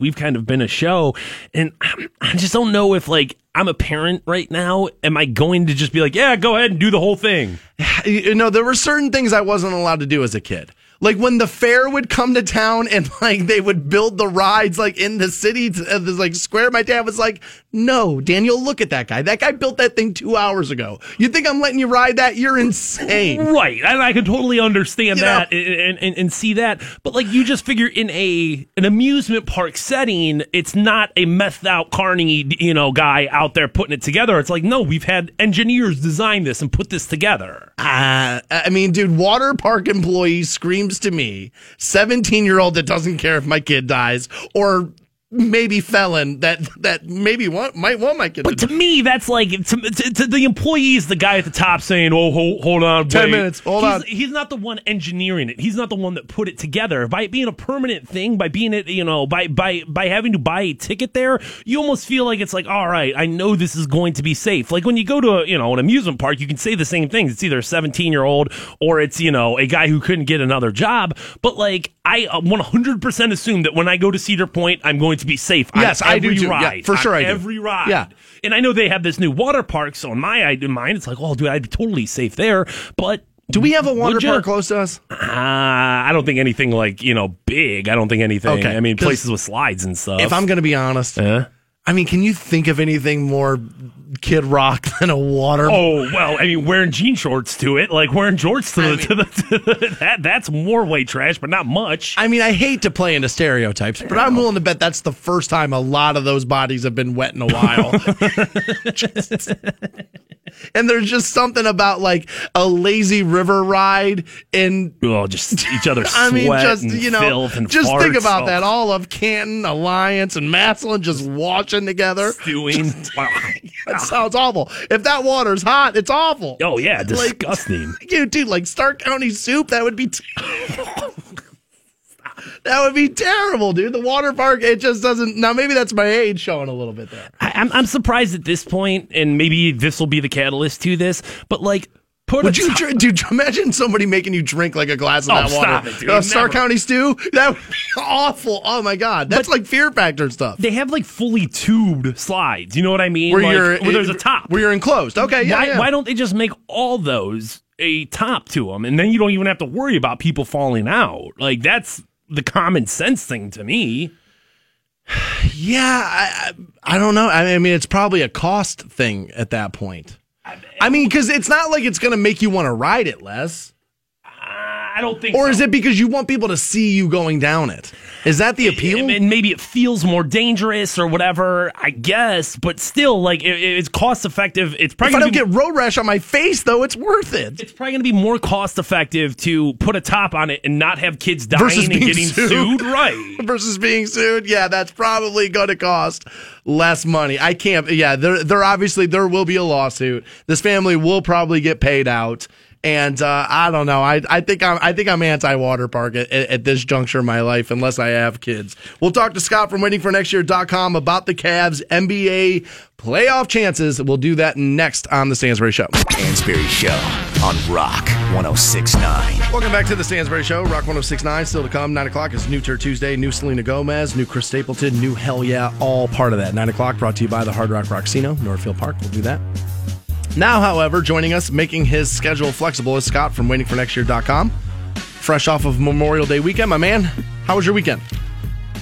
we've kind of been a show. And I just don't know if like I'm a parent right now. Am I going to just be like, yeah, go ahead and do the whole thing? You know, there were certain things I wasn't allowed to do as a kid. Like when the fair would come to town and like they would build the rides like in the city to this like square, my dad was like, no, Daniel, look at that guy. That guy built that thing 2 hours ago. You think I'm letting you ride that? You're insane. Right. And I can totally understand that and see that. But like you just figure in an amusement park setting, it's not a methed out carny, you know, guy out there putting it together. It's like, no, we've had engineers design this and put this together. I mean, dude, water park employees scream to me, 17-year-old that doesn't care if my kid dies, or maybe felon that maybe might want my kid to die. But to me, that's like, to the employees, the guy at the top saying, oh, hold on, 10 minutes, hold on. He's not the one engineering it. He's not the one that put it together. By it being a permanent thing, by being it, you know, by having to buy a ticket there, you almost feel like it's like, all right, I know this is going to be safe. Like when you go to an amusement park, you can say the same things. It's either a 17-year-old or it's, a guy who couldn't get another job. But like, I 100% assume that when I go to Cedar Point, I'm going to be safe. Yes, I do too. Ride. Yeah, for sure, every ride. Yeah, and I know they have this new water park. So in my mind, it's like, oh, dude, I'd be totally safe there. But do we have a water park close to us? I don't think anything like big. I don't think anything. Okay. I mean, places with slides and stuff. If I'm going to be honest, I mean, can you think of anything more Kid Rock than a water? Oh well, I mean, wearing jean shorts to it, like wearing jorts that's more white trash, but not much. I mean, I hate to play into stereotypes, but I'm willing to bet that's the first time a lot of those bodies have been wet in a while. And there's just something about like a lazy river ride and just each other's sweat. I mean, just and filth and just farts. Think about that. All of Canton, Alliance, and Massillon just washing together, stewing. That sounds awful. If that water's hot, it's awful. Oh, yeah, disgusting. Like, dude, like Stark County soup, that would be terrible. That would be terrible, dude. The water park, it just doesn't. Now, maybe that's my age showing a little bit there. I'm surprised at this point, and maybe this will be the catalyst to this, but like, Would you imagine somebody making you drink like a glass of that water? Stop it, dude. Stark County stew? That would be awful. Oh, my God. That's like Fear Factor stuff. They have like fully tubed slides. You know what I mean? Where there's a top. Where you're enclosed. Okay, yeah. Why don't they just make all those a top to them? And then you don't even have to worry about people falling out. Like, that's the common sense thing to me. Yeah, I don't know. I mean, it's probably a cost thing at that point. I mean, because it's not like it's going to make you want to ride it less. I don't think so. Or is it because you want people to see you going down it? Is that the appeal? And maybe it feels more dangerous or whatever, I guess. But still, like, it's cost effective. It's probably if I don't get road rash on my face, though, it's worth it. It's probably going to be more cost effective to put a top on it and not have kids dying versus and getting sued. Right. Versus being sued. Yeah, that's probably going to cost less money. I can't. Yeah, there obviously there will be a lawsuit. This family will probably get paid out. And I don't know. I think I'm anti-water park at this juncture in my life, unless I have kids. We'll talk to Scott from WaitingForNextYear.com about the Cavs NBA playoff chances. We'll do that next on the Stansbury Show. Stansbury Show on Rock 106.9. Welcome back to the Stansbury Show. Rock 106.9 still to come. 9 o'clock is New Tour Tuesday. New Selena Gomez. New Chris Stapleton. New Hell Yeah. All part of that. 9 o'clock brought to you by the Hard Rock Roxino, Northfield Park. We'll do that. Now, however, joining us, making his schedule flexible, is Scott from WaitingForNextYear.com. Fresh off of Memorial Day weekend, my man. How was your weekend?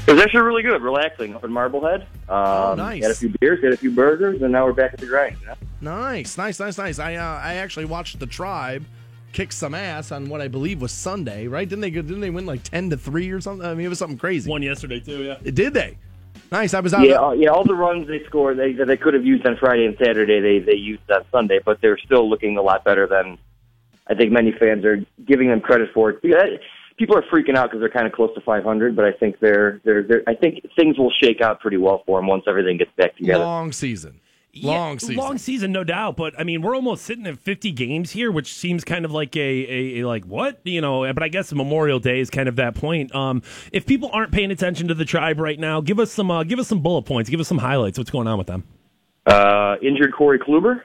It was actually really good, relaxing up in Marblehead. Nice. Had a few beers, had a few burgers, and now we're back at the grind. You know? Nice. I actually watched the Tribe kick some ass on what I believe was Sunday, right? Didn't they win like 10-3 or something? I mean, it was something crazy. Won yesterday too, yeah. Did they? Nice. I was out. Yeah, all the runs they scored they could have used on Friday and Saturday, they used on Sunday, but they're still looking a lot better than I think many fans are giving them credit for. People are freaking out because they're kind of close to 500, but I think they're I think things will shake out pretty well for them once everything gets back together. Long season. Long season. Long season, no doubt. But, I mean, we're almost sitting at 50 games here, which seems kind of like like, what? You know, but I guess Memorial Day is kind of that point. If people aren't paying attention to the Tribe right now, give us some bullet points. Give us some highlights. What's going on with them? Injured Corey Kluber.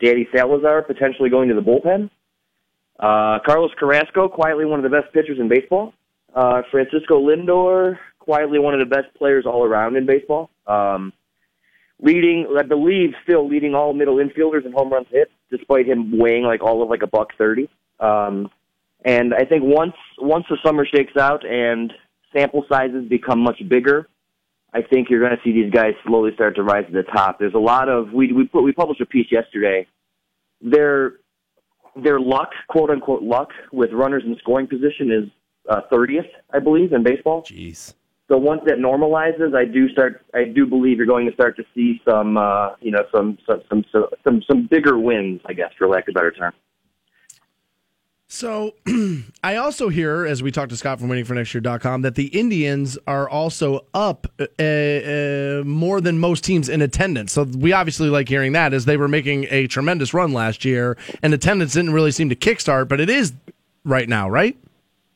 Danny Salazar potentially going to the bullpen. Carlos Carrasco, quietly one of the best pitchers in baseball. Francisco Lindor, quietly one of the best players all around in baseball. Leading all middle infielders in home runs hit, despite him weighing all of a $130. And I think once the summer shakes out and sample sizes become much bigger, I think you're going to see these guys slowly start to rise to the top. There's a lot of we published a piece yesterday. Their luck, quote unquote luck, with runners in scoring position is 30th, I believe, in baseball. Jeez. So once that normalizes, I do believe you're going to start to see some bigger wins, I guess, for lack of a better term. So I also hear, as we talked to Scott from WaitingForNextYear.com, that the Indians are also up more than most teams in attendance. So we obviously like hearing that, as they were making a tremendous run last year, and attendance didn't really seem to kickstart, but it is right now, right?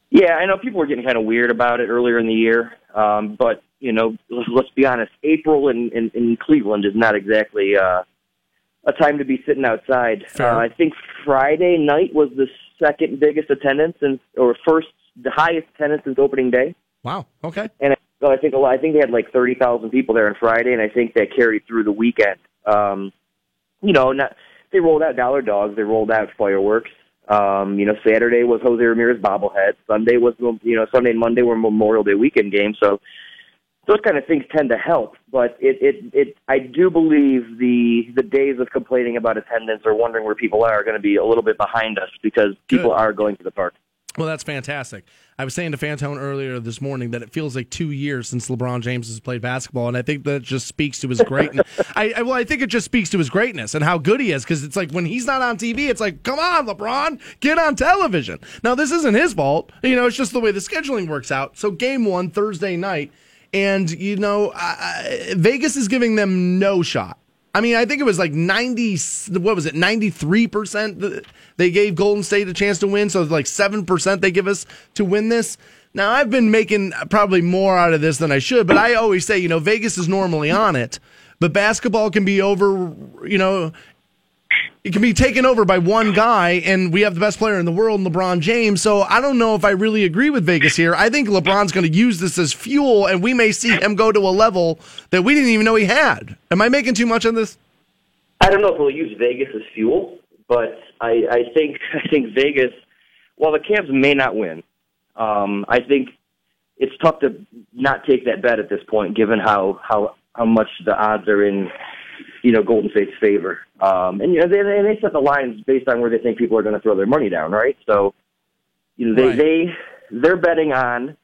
Yeah, I know people were getting kind of weird about it earlier in the year, but, you know, let's be honest, April in Cleveland is not exactly a time to be sitting outside. I think Friday night was the second biggest attendance, the highest attendance since opening day. Wow, okay. And I think they had 30,000 people there on Friday, and I think that carried through the weekend. They rolled out Dollar Dogs, they rolled out fireworks. Saturday was Jose Ramirez bobblehead. Sunday was, Sunday and Monday were Memorial Day weekend games. So those kind of things tend to help. But I do believe the days of complaining about attendance or wondering where people are going to be a little bit behind us, because people are going to the park. Well, that's fantastic. I was saying to Fantone earlier this morning that it feels like 2 years since LeBron James has played basketball, and I think that just speaks to his greatness. I think it just speaks to his greatness and how good he is, because it's like when he's not on TV, it's like, come on, LeBron, get on television. Now, this isn't his fault. It's just the way the scheduling works out. So game one, Thursday night, and, Vegas is giving them no shot. I mean, I think it was 93% they gave Golden State a chance to win, so 7% they give us to win this. Now, I've been making probably more out of this than I should, but I always say, Vegas is normally on it, but basketball can be over, it can be taken over by one guy, and we have the best player in the world, LeBron James. So I don't know if I really agree with Vegas here. I think LeBron's going to use this as fuel, and we may see him go to a level that we didn't even know he had. Am I making too much on this? I don't know if we'll use Vegas as fuel, but I think Vegas, while the Cavs may not win, I think it's tough to not take that bet at this point, given how much the odds are in Golden State's favor. They set the lines based on where they think people are going to throw their money down, right? So, they're betting on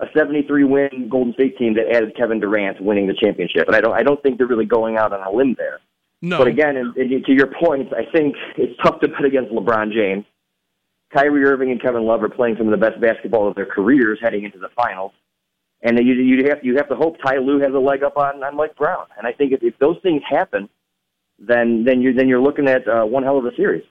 a 73-win Golden State team that added Kevin Durant winning the championship. And I don't think they're really going out on a limb there. No. But again, and to your point, I think it's tough to bet against LeBron James. Kyrie Irving and Kevin Love are playing some of the best basketball of their careers heading into the finals. And you have to hope Ty Lue has a leg up on Mike Brown. And I think if those things happen, then you're looking at one hell of a series.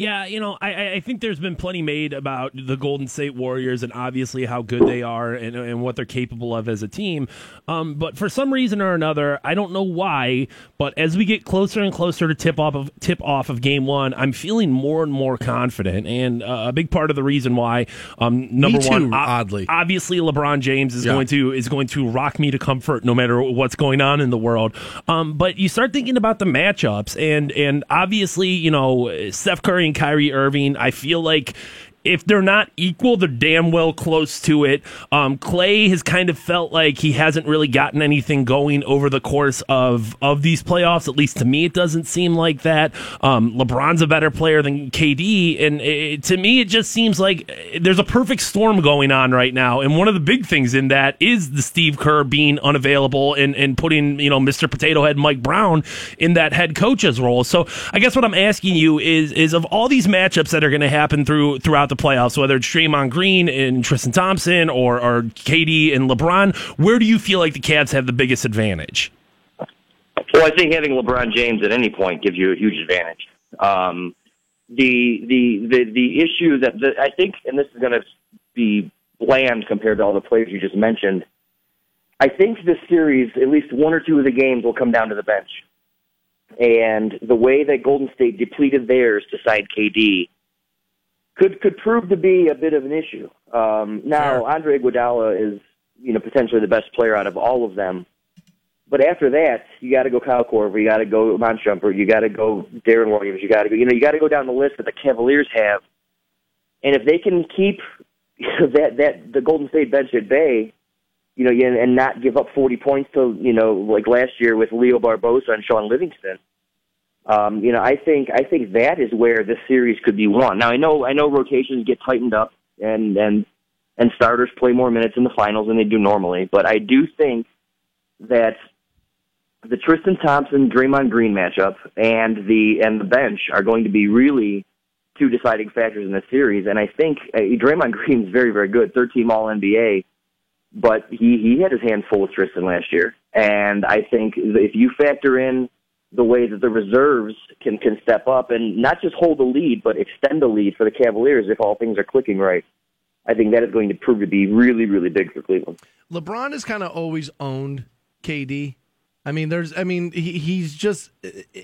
Yeah, I think there's been plenty made about the Golden State Warriors and obviously how good they are and what they're capable of as a team. But for some reason or another, I don't know why, but as we get closer and closer to tip off of game one, I'm feeling more and more confident. And a big part of the reason why, number one, oddly, obviously LeBron James is going to rock me to comfort no matter what's going on in the world. But you start thinking about the matchups and obviously, Steph Curry and Kyrie Irving, I feel like if they're not equal, they're damn well close to it. Clay has kind of felt like he hasn't really gotten anything going over the course of these playoffs. At least to me, it doesn't seem like that. LeBron's a better player than KD, and to me, it just seems like there's a perfect storm going on right now. And one of the big things in that is the Steve Kerr being unavailable and putting Mr. Potato Head Mike Brown in that head coach's role. So I guess what I'm asking you is of all these matchups that are going to happen throughout the playoffs, whether it's Draymond Green and Tristan Thompson or KD and LeBron, where do you feel like the Cavs have the biggest advantage? Well, I think having LeBron James at any point gives you a huge advantage. The issue that I think, and this is going to be bland compared to all the players you just mentioned, I think this series, at least one or two of the games, will come down to the bench. And the way that Golden State depleted theirs to side KD could prove to be a bit of an issue. Now, Andre Iguodala is, you know, potentially the best player out of all of them. But after that, you got to go Kyle Korver, you got to go Montrezl, you got to go Darren Williams, you got to go, you know, you got to go down the list that the Cavaliers have. And if they can keep that the Golden State bench at bay, you know, and not give up 40 points to, you know, like last year with Leo Barbosa and Sean Livingston, you know, I think that is where this series could be won. Now, I know rotations get tightened up and starters play more minutes in the finals than they do normally, but I do think that the Tristan Thompson, Draymond Green matchup and the bench are going to be really two deciding factors in this series. And I think Draymond Green's very, very good, third-team All-NBA, but he had his hands full with Tristan last year. And I think if you factor in the way that the reserves can step up and not just hold the lead, but extend the lead for the Cavaliers if all things are clicking right, I think that is going to prove to be really, really big for Cleveland. LeBron has kind of always owned KD. I mean, he's just,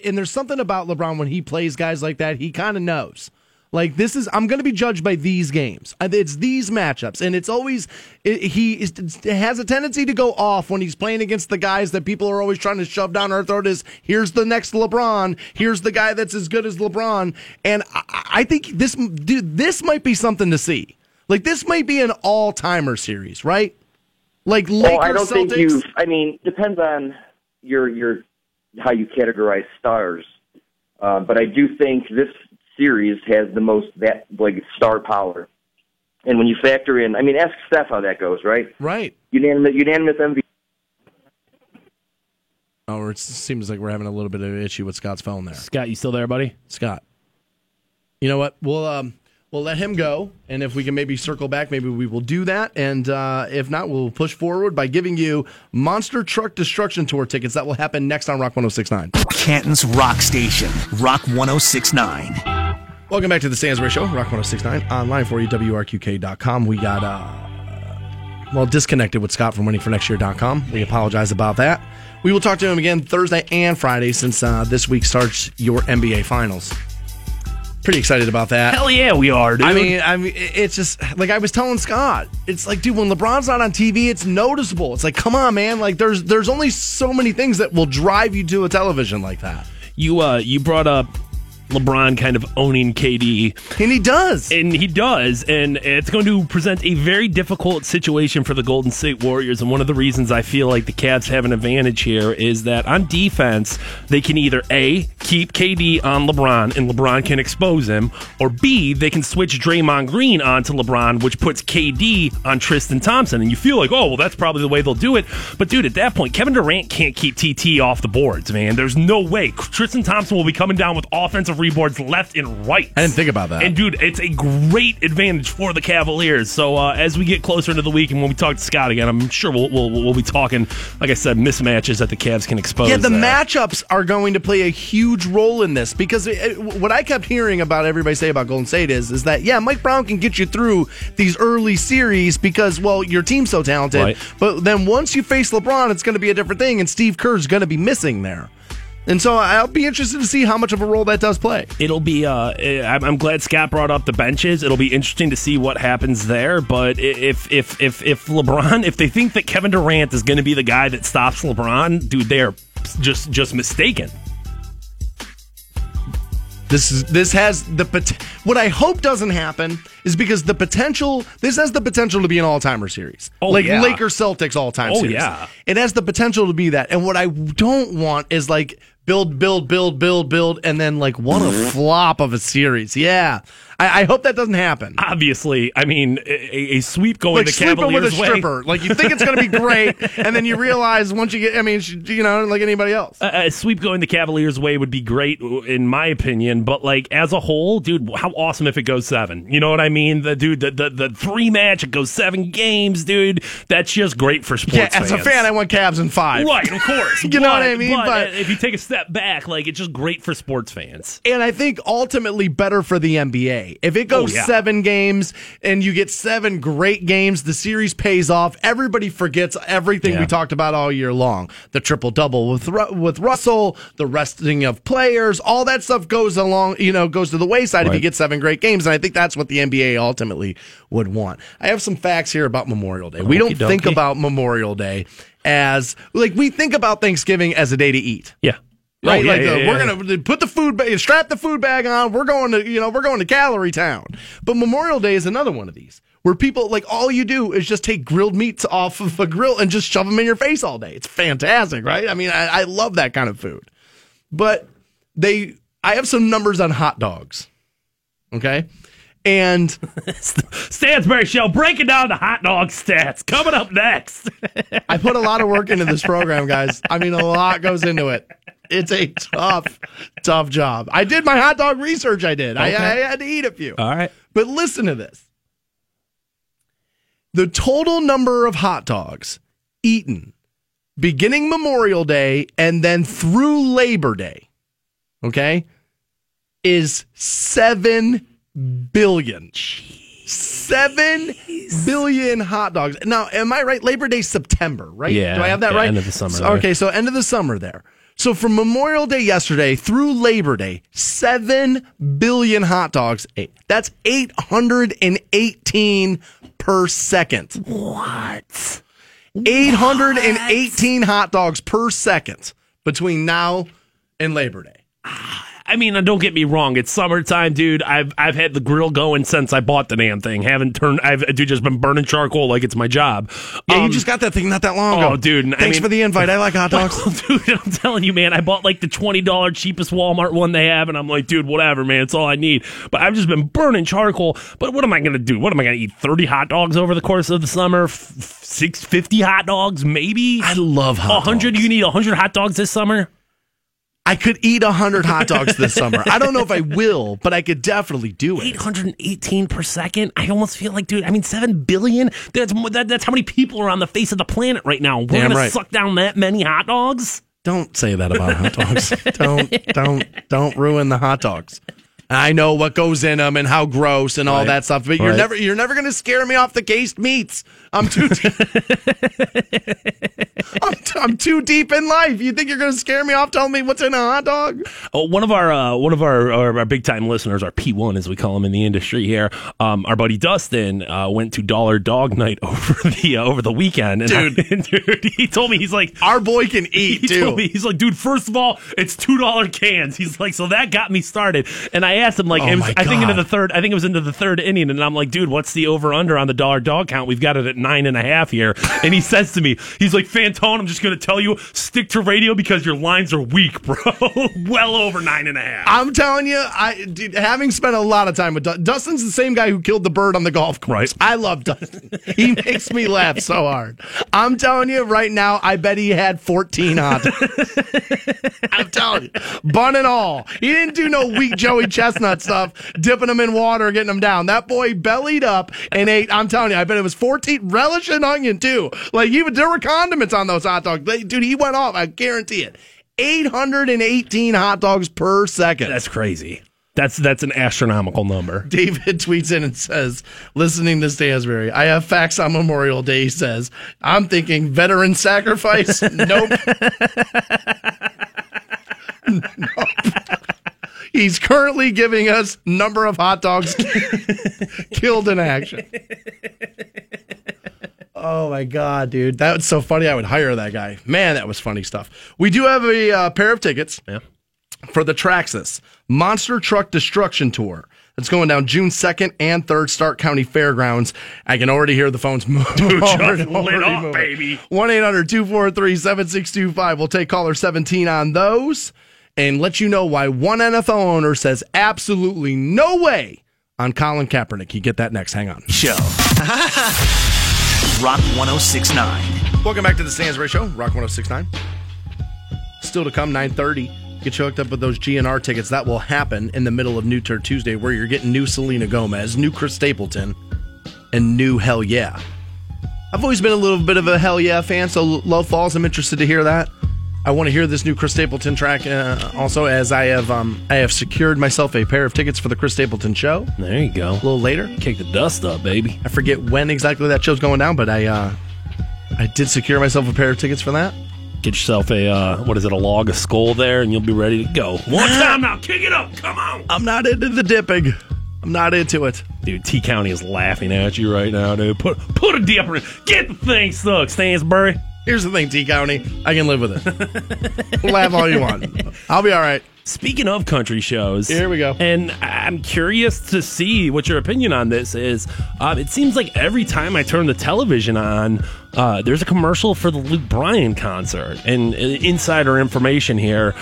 and there's something about LeBron when he plays guys like that, he kind of knows. Like, I'm going to be judged by these games. It's these matchups. And it's always, he has a tendency to go off when he's playing against the guys that people are always trying to shove down our throat as, here's the next LeBron. Here's the guy that's as good as LeBron. And I think this might be something to see. Like, this might be an all-timer series, right? Like, Lakers, I don't think Celtics. I mean, depends on your how you categorize stars. But I do think this series has the most star power, and when you factor in, I mean, ask Steph how that goes, right? Right. Unanimous MVP. Oh, it seems like we're having a little bit of an issue with Scott's phone there. Scott, you still there, buddy? Scott, you know what? We'll let him go, and if we can maybe circle back, maybe we will do that. And if not, we'll push forward by giving you Monster Truck Destruction Tour tickets. That will happen next on Rock 106.9. Canton's Rock Station, Rock 106.9. Welcome back to the Stansbury Show, Rock 106.9. Online for you, WRQK.com. We got, disconnected with Scott from WaitingForNextYear.com. We apologize about that. We will talk to him again Thursday and Friday since this week starts your NBA Finals. Pretty excited about that. Hell yeah, we are, dude. I mean, it's just, like I was telling Scott, it's like, dude, when LeBron's not on TV, it's noticeable. It's like, come on, man. Like, there's only so many things that will drive you to a television like that. You brought up LeBron kind of owning KD. And he does. And it's going to present a very difficult situation for the Golden State Warriors. And one of the reasons I feel like the Cavs have an advantage here is that on defense, they can either A, keep KD on LeBron and LeBron can expose him, or B, they can switch Draymond Green onto LeBron, which puts KD on Tristan Thompson. And you feel like, oh, well, that's probably the way they'll do it. But, dude, at that point, Kevin Durant can't keep TT off the boards, man. There's no way. Tristan Thompson will be coming down with offensive boards left and right. I didn't think about that. And, dude, it's a great advantage for the Cavaliers. So as we get closer into the week and when we talk to Scott again, I'm sure we'll be talking, like I said, mismatches that the Cavs can expose. Yeah, matchups are going to play a huge role in this because what I kept hearing about everybody say about Golden State is that, yeah, Mike Brown can get you through these early series because, well, your team's so talented. Right. But then once you face LeBron, it's going to be a different thing, and Steve Kerr's going to be missing there. And so I'll be interested to see how much of a role that does play. It'll be, I'm glad Scott brought up the benches. It'll be interesting to see what happens there. But if LeBron, if they think that Kevin Durant is going to be the guy that stops LeBron, dude, they're just mistaken. This has the potential. What I hope doesn't happen is because the potential. This has the potential to be an all-timer series, Lakers Celtics all-time series. Yeah, it has the potential to be that. And what I don't want is like build, and then like what a flop of a series. Yeah, I hope that doesn't happen. Obviously, I mean, a sweep going like the Cavaliers' way. Like sleeping with a stripper. Like, you think it's going to be great, and then you realize once you get, I mean, you know, like anybody else. A sweep going the Cavaliers' way would be great, in my opinion, but, like, as a whole, dude, how awesome if it goes 7? You know what I mean? The three match, it goes 7 games, dude. That's just great for sports fans. Yeah, as a fan, I want Cavs in 5. Right, of course. You know what I mean? But if you take a step back, like, it's just great for sports fans. And I think ultimately better for the NBA. If it goes 7 games and you get 7 great games, the series pays off. Everybody forgets everything we talked about all year long. The triple-double with Russell, the resting of players, all that stuff goes along, you know, goes to the wayside if you get 7 great games. And I think that's what the NBA ultimately would want. I have some facts here about Memorial Day. We don't think about Memorial Day as, like, we think about Thanksgiving as a day to eat. Yeah. Right, oh, yeah, like we're gonna put the food, strap the food bag on. We're going to, you know, we're going to Calorie Town. But Memorial Day is another one of these where people like all you do is just take grilled meats off of a grill and just shove them in your face all day. It's fantastic, right? I mean, I love that kind of food. But I have some numbers on hot dogs. Okay. And Stansbury Show breaking down the hot dog stats coming up next. I put a lot of work into this program, guys. I mean, a lot goes into it. It's a tough job. I did my hot dog research. I did. Okay. I had to eat a few. All right. But listen to this. The total number of hot dogs eaten beginning Memorial Day and then through Labor Day, okay, is 7 billion. Jeez. 7 billion hot dogs. Now, am I right? Labor Day, September, right? Yeah. Do I have that right? End of the summer. So end of the summer there. So from Memorial Day yesterday through Labor Day, 7 billion hot dogs ate. That's 818 per second. What? 818 hot dogs per second between now and Labor Day. I mean, don't get me wrong. It's summertime, dude. I've had the grill going since I bought the damn thing. I've just been burning charcoal like it's my job. Yeah, you just got that thing not that long ago. Oh, dude. Thanks for the invite. I like hot dogs. Well, dude, I'm telling you, man, I bought like the $20 cheapest Walmart one they have, and I'm like, dude, whatever, man. It's all I need. But I've just been burning charcoal. But what am I going to do? What am I going to eat? 30 hot dogs over the course of the summer? 650 hot dogs, maybe? I love hot dogs. You need 100 hot dogs this summer? I could eat 100 hot dogs this summer. I don't know if I will, but I could definitely do it. 818 per second? I almost feel like, dude, I mean, 7 billion? That's how many people are on the face of the planet right now. We're going to suck down that many hot dogs? Don't say that about hot dogs. Don't ruin the hot dogs. I know what goes in them and how gross and all that stuff, but you're never going to scare me off the cased meats. I'm too deep. I'm too deep in life. You think you're going to scare me off telling me what's in a hot dog? Oh, one of our big time listeners, our P1 as we call him in the industry here, our buddy Dustin went to Dollar Dog Night over the weekend, and dude, he told me, he's like, our boy can eat. He's like, dude, first of all, it's $2 cans. He's like, so that got me started, and I asked him, like, I think it was into the third inning, and I'm like, dude, what's the over-under on the dollar dog count? We've got it at 9.5 here. And he says to me, he's like, Fantone, I'm just going to tell you, stick to radio because your lines are weak, bro. Well over 9.5. I'm telling you, dude, having spent a lot of time with Dustin's the same guy who killed the bird on the golf course. Right. I love Dustin. He makes me laugh so hard. I'm telling you right now, I bet he had 14 hot dogs. I'm telling you. Bun and all. He didn't do no weak Joey Chestnut stuff, dipping them in water, getting them down. That boy bellied up and ate. I'm telling you, I bet it was 14 relish and onion too. Like, even there were condiments on those hot dogs. Dude, he went off. I guarantee it. 818 hot dogs per second. That's crazy. That's an astronomical number. David tweets in and says, listening to Stansbury, I have facts on Memorial Day. He says, I'm thinking veteran sacrifice. Nope. Nope. He's currently giving us number of hot dogs killed in action. Oh, my God, dude. That was so funny. I would hire that guy. Man, that was funny stuff. We do have a pair of tickets for the Traxxas Monster Truck Destruction Tour. It's going down June 2nd and 3rd, Stark County Fairgrounds. I can already hear the phones move. Dude, just lit up, baby. 1-800-243-7625. We'll take caller 17 on those. And let you know why one NFL owner says absolutely no way on Colin Kaepernick. You get that next. Hang on. Show. Rock 106.9. Welcome back to the Stansbury Show. Rock 106.9. Still to come, 9:30. Get you hooked up with those GNR tickets. That will happen in the middle of New Tour Tuesday, where you're getting new Selena Gomez, new Chris Stapleton, and new Hell Yeah. I've always been a little bit of a Hell Yeah fan, so Low Falls, I'm interested to hear that. I want to hear this new Chris Stapleton track also, as I have secured myself a pair of tickets for the Chris Stapleton show. There you go. A little later. Kick the dust up, baby. I forget when exactly that show's going down, but I did secure myself a pair of tickets for that. Get yourself a log of skull there, and you'll be ready to go. One time now, kick it up, come on. I'm not into the dipping. I'm not into it. Dude, T-County is laughing at you right now, dude. Put a dipper in. Get the thing stuck, Stansbury. Here's the thing, T-County. I can live with it. Laugh all you want. I'll be all right. Speaking of country shows. Here we go. And I'm curious to see what your opinion on this is. It seems like every time I turn the television on, there's a commercial for the Luke Bryan concert. And insider information here.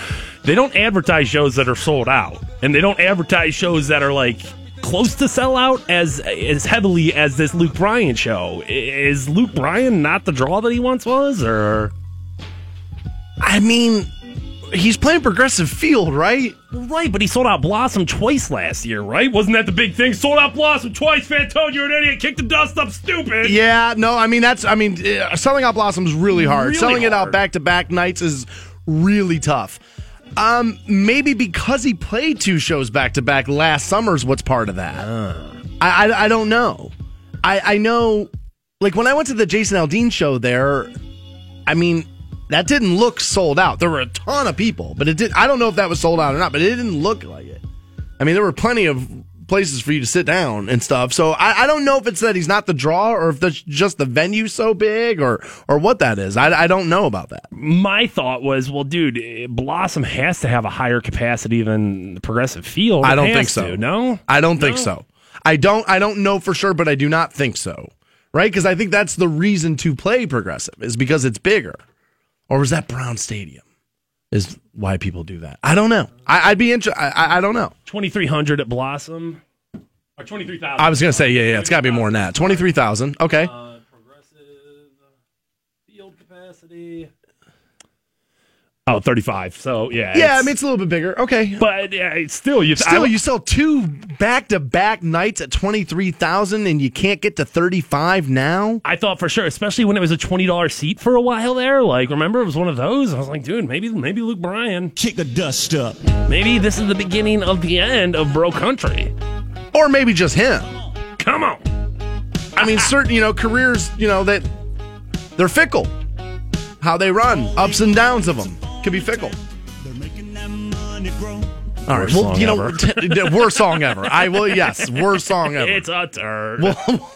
They don't advertise shows that are sold out. And they don't advertise shows that are like close to sell out as heavily as this Luke Bryan show. Is Luke Bryan not the draw that he once was? Or, I mean, he's playing Progressive Field, right? Right, but he sold out Blossom twice last year, right? Wasn't that the big thing? Sold out Blossom twice, Fantone, you're an idiot. Kick the dust up, stupid. Yeah, no, I mean, selling out Blossom's really hard. Really selling hard. It out back-to-back nights is really tough. Maybe because he played two shows back-to-back last summer's what's part of that. I don't know. I know, like, when I went to the Jason Aldean show there, I mean, that didn't look sold out. There were a ton of people, but I don't know if that was sold out or not, but it didn't look like it. I mean, there were plenty of places for you to sit down and stuff, so I don't know if it's that he's not the draw or if that's just the venue so big or what that is. I don't know about that. My thought was, well, dude, Blossom has to have a higher capacity than the Progressive Field. I don't think so. No? I don't think so. I don't know for sure, but I do not think so. Right? Because I think that's the reason to play Progressive, is because it's bigger. Or was that Brown Stadium? Is why people do that. I don't know. I'd be interested. I don't know. 2,300 at Blossom. Or 23,000. I was going to say, yeah. It's got to be more than that. 23,000. Okay. Progressive field capacity. Oh, 35. So, yeah. Yeah, I mean, it's a little bit bigger. Okay. But you sell two back-to-back nights at 23,000 and you can't get to 35 now? I thought for sure, especially when it was a $20 seat for a while there. Like, remember, it was one of those. I was like, dude, maybe Luke Bryan. Kick the dust up. Maybe this is the beginning of the end of Bro Country. Or maybe just him. Come on. I mean, certain, careers, that they're fickle. How they run. Ups and downs of them. Could be fickle. They're making that money grow. All right, well, worst song ever. I will, yes, worst song ever. It's a turd.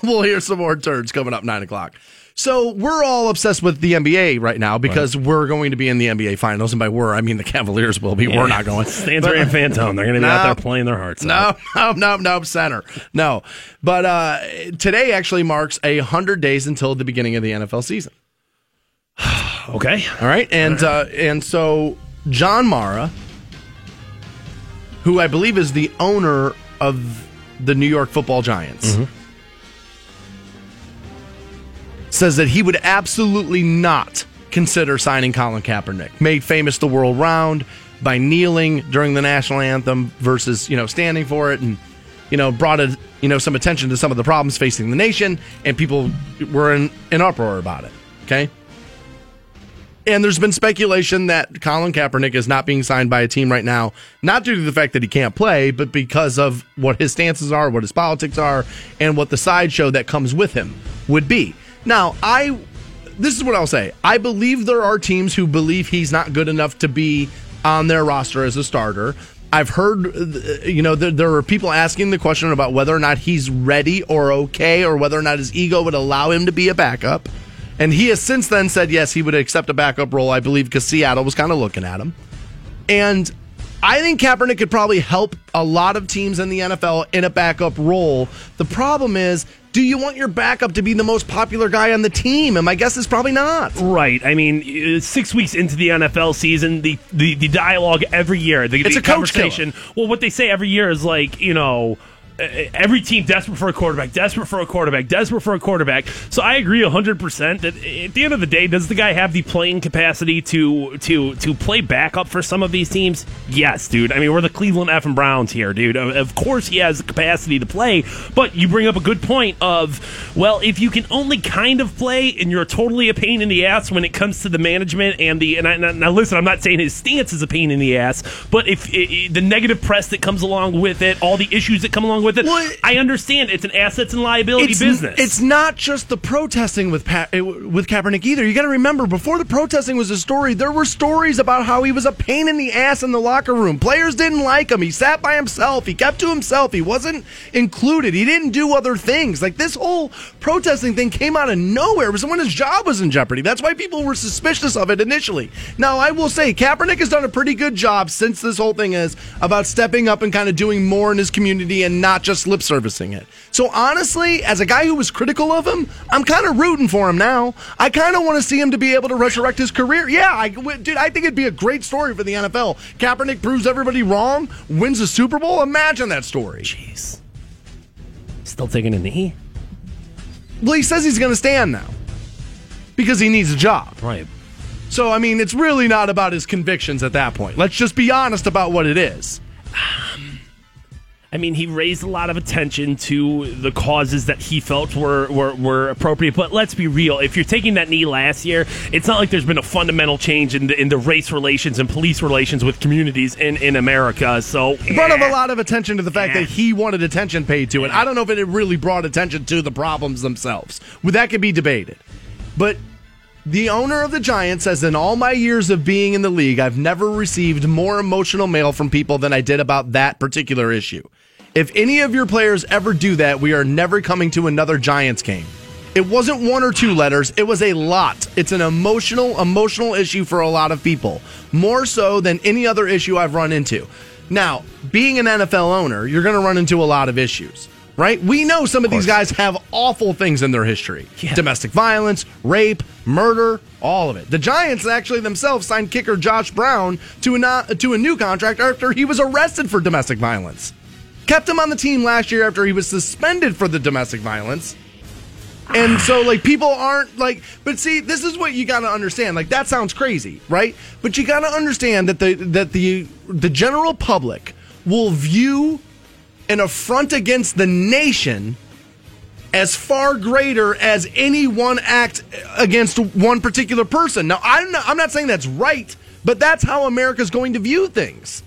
We'll hear some more turds coming up 9 o'clock. So we're all obsessed with the NBA right now because we're going to be in the NBA Finals, and by we're, I mean the Cavaliers will be. Yeah. We're not going. Stansbury and Fantone, they're going to be out there playing their hearts out. No, center, no. But today actually marks 100 days until the beginning of the NFL season. Okay. All right. And so John Mara, who I believe is the owner of the New York Football Giants, says that he would absolutely not consider signing Colin Kaepernick, made famous the world round by kneeling during the national anthem versus, standing for it, and brought some attention to some of the problems facing the nation, and people were in uproar about it. Okay. And there's been speculation that Colin Kaepernick is not being signed by a team right now, not due to the fact that he can't play, but because of what his stances are, what his politics are, and what the sideshow that comes with him would be. Now, this is what I'll say. I believe there are teams who believe he's not good enough to be on their roster as a starter. I've heard, there are people asking the question about whether or not he's ready or okay, or whether or not his ego would allow him to be a backup. And he has since then said, yes, he would accept a backup role, I believe, because Seattle was kind of looking at him. And I think Kaepernick could probably help a lot of teams in the NFL in a backup role. The problem is, do you want your backup to be the most popular guy on the team? And my guess is probably not. Right. I mean, 6 weeks into the NFL season, the dialogue every year, it's a conversation. Coach killer. Well, what they say every year is like, every team desperate for a quarterback. So I agree 100% that at the end of the day, does the guy have the playing capacity to play backup for some of these teams? Yes, dude. I mean, we're the Cleveland effing Browns here, dude. Of course he has the capacity to play, but you bring up a good point of, well, if you can only kind of play and you're totally a pain in the ass when it comes to the management and the, now listen, I'm not saying his stance is a pain in the ass, but if the negative press that comes along with it, all the issues that come along with it, well, I understand it's an assets and liability business. It's not just the protesting with Kaepernick either. You got to remember, before the protesting was a story, there were stories about how he was a pain in the ass in the locker room. Players didn't like him. He sat by himself. He kept to himself. He wasn't included. He didn't do other things. Like, this whole protesting thing came out of nowhere. It was when his job was in jeopardy. That's why people were suspicious of it initially. Now, I will say, Kaepernick has done a pretty good job since this whole thing is about stepping up and kind of doing more in his community and not just lip servicing it. So honestly, as a guy who was critical of him, I'm kind of rooting for him now. I kind of want to see him to be able to resurrect his career. Yeah, I think it'd be a great story for the NFL. Kaepernick proves everybody wrong, wins the Super Bowl. Imagine that story. Jeez. Still taking a knee? Well, he says he's going to stand now because he needs a job. Right. So, I mean, it's really not about his convictions at that point. Let's just be honest about what it is. I mean, he raised a lot of attention to the causes that he felt were appropriate. But let's be real. If you're taking that knee last year, it's not like there's been a fundamental change in the race relations and police relations with communities in America. So it brought up a lot of attention to the fact that he wanted attention paid to it. I don't know if it really brought attention to the problems themselves. Well, that could be debated. But the owner of the Giants says, in all my years of being in the league, I've never received more emotional mail from people than I did about that particular issue. If any of your players ever do that, we are never coming to another Giants game. It wasn't one or two letters. It was a lot. It's an emotional issue for a lot of people, more so than any other issue I've run into. Now, being an NFL owner, you're going to run into a lot of issues. Right? We know some of these guys have awful things in their history. Yeah. Domestic violence, rape, murder, all of it. The Giants actually themselves signed kicker Josh Brown to a new contract after he was arrested for domestic violence. Kept him on the team last year after he was suspended for the domestic violence. And so, like, people aren't, like, but see, this is what you got to understand. Like, that sounds crazy, right? But you got to understand that the general public will view an affront against the nation as far greater as any one act against one particular person. Now, I'm not saying that's right, but that's how America's going to view things.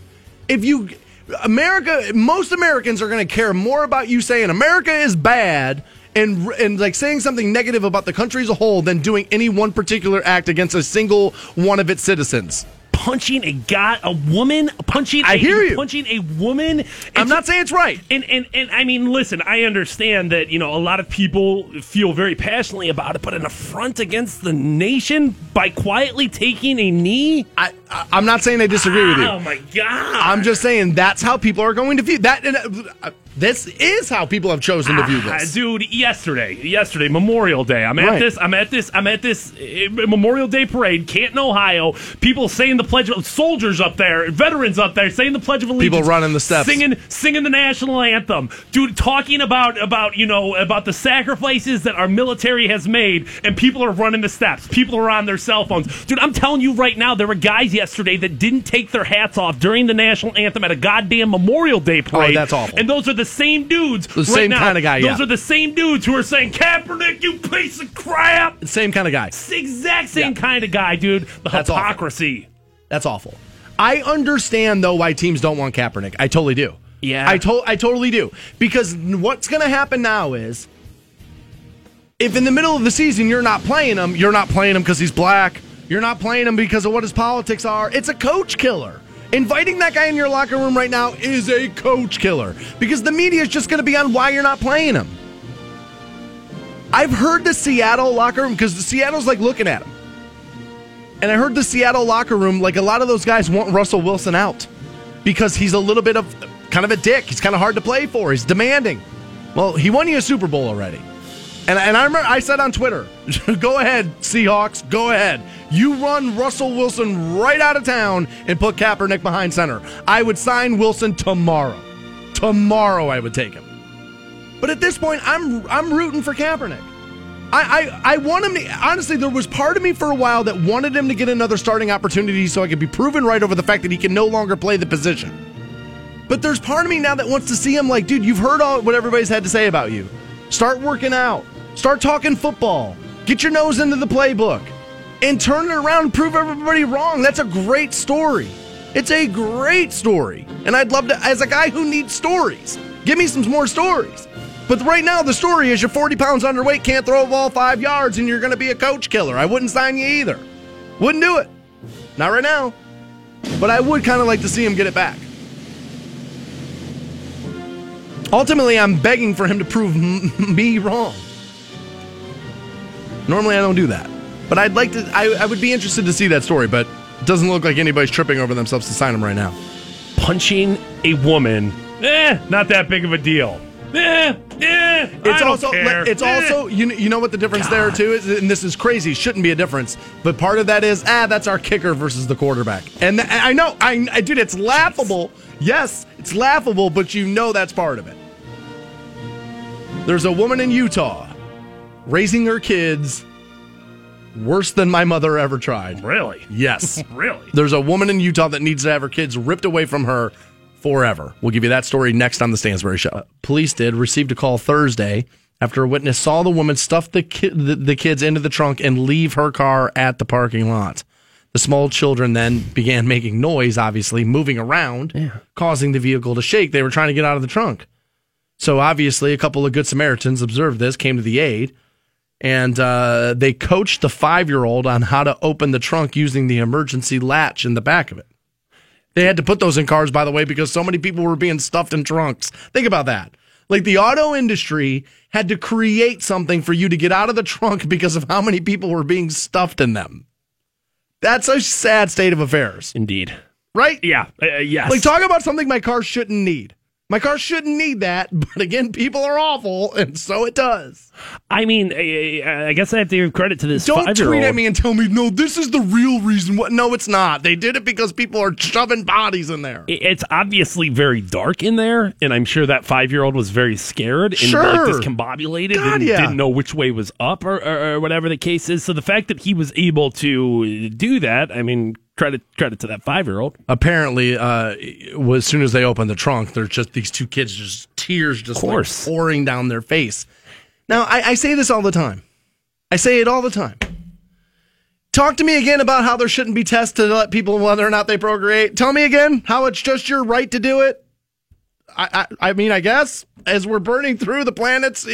Most Americans are going to care more about you saying America is bad and like saying something negative about the country as a whole than doing any one particular act against a single one of its citizens. Punching a guy, a woman, punching a woman. I'm not saying it's right. And I mean, listen, I understand that, you know, a lot of people feel very passionately about it, but an affront against the nation by quietly taking a knee? I'm not saying I disagree with you. Oh, my God. I'm just saying that's how people are going to view that. This is how people have chosen to view this. Dude, yesterday, Memorial Day. I'm at this Memorial Day parade, Canton, Ohio. People saying the Pledge of Soldiers up there, veterans up there saying the Pledge of Allegiance. People running the steps. Singing the national anthem. Dude, talking about the sacrifices that our military has made, and people are running the steps. People are on their cell phones. Dude, I'm telling you right now, there were guys yesterday that didn't take their hats off during the national anthem at a goddamn Memorial Day parade. Oh, that's awful. And those are the same dudes. The same kind of guy, yeah. Those are the same dudes who are saying, Kaepernick, you piece of crap. Same kind of guy. It's the exact same kind of guy, dude. That's hypocrisy. Awful. That's awful. I understand, though, why teams don't want Kaepernick. I totally do. Yeah. I totally do. Because what's going to happen now is, if in the middle of the season you're not playing him because he's black. You're not playing him because of what his politics are. It's a coach killer. Inviting that guy in your locker room right now is a coach killer because the media is just going to be on why you're not playing him. I've heard the Seattle locker room, because Seattle's like looking at him. And I heard the Seattle locker room, like a lot of those guys want Russell Wilson out because he's a little bit of kind of a dick. He's kind of hard to play for. He's demanding. Well, he won you a Super Bowl already. And I remember I said on Twitter, go ahead, Seahawks, go ahead. You run Russell Wilson right out of town and put Kaepernick behind center. I would sign Wilson tomorrow. Tomorrow I would take him. But at this point, I'm rooting for Kaepernick. I want him to, honestly, there was part of me for a while that wanted him to get another starting opportunity so I could be proven right over the fact that he can no longer play the position. But there's part of me now that wants to see him like, dude, you've heard all what everybody's had to say about you. Start working out. Start talking football. Get your nose into the playbook. And turn it around and prove everybody wrong. That's a great story. It's a great story. And I'd love to, as a guy who needs stories, give me some more stories. But right now, the story is you're 40 pounds underweight, can't throw a ball 5 yards, and you're going to be a coach killer. I wouldn't sign you either. Wouldn't do it. Not right now. But I would kind of like to see him get it back. Ultimately, I'm begging for him to prove me wrong. Normally, I don't do that. But I'd like to. I would be interested to see that story, but it doesn't look like anybody's tripping over themselves to sign him right now. Punching a woman, not that big of a deal. It's also you know what the difference there too is, and this is crazy, shouldn't be a difference, but part of that is that's our kicker versus the quarterback, and I know, dude, it's laughable. Yes, it's laughable, but you know that's part of it. There's a woman in Utah raising her kids worse than my mother ever tried. Really? Yes. Really? There's a woman in Utah that needs to have her kids ripped away from her forever. We'll give you that story next on the Stansbury Show. Police received a call Thursday after a witness saw the woman stuff the kids into the trunk and leave her car at the parking lot. The small children then began making noise, obviously, moving around, causing the vehicle to shake. They were trying to get out of the trunk. So obviously, a couple of Good Samaritans observed this, came to the aid, and they coached the 5-year-old on how to open the trunk using the emergency latch in the back of it. They had to put those in cars, by the way, because so many people were being stuffed in trunks. Think about that. Like, the auto industry had to create something for you to get out of the trunk because of how many people were being stuffed in them. That's a sad state of affairs. Indeed. Right? Yeah. Yes. Like, talk about something my car shouldn't need. My car shouldn't need that, but again, people are awful, and so it does. I mean, I guess I have to give credit to this 5-year-old. Don't tweet at me and tell me, no, this is the real reason. No, it's not. They did it because people are shoving bodies in there. It's obviously very dark in there, and I'm sure that 5-year-old was very scared and discombobulated and didn't know which way was up or whatever the case is. So the fact that he was able to do that, I mean... Credit to that 5-year-old. Apparently, as soon as they opened the trunk, there's just these two kids, just tears just like pouring down their face. Now, I say this all the time. I say it all the time. Talk to me again about how there shouldn't be tests to let people whether or not they procreate. Tell me again how it's just your right to do it. I mean, I guess as we're burning through the planet's,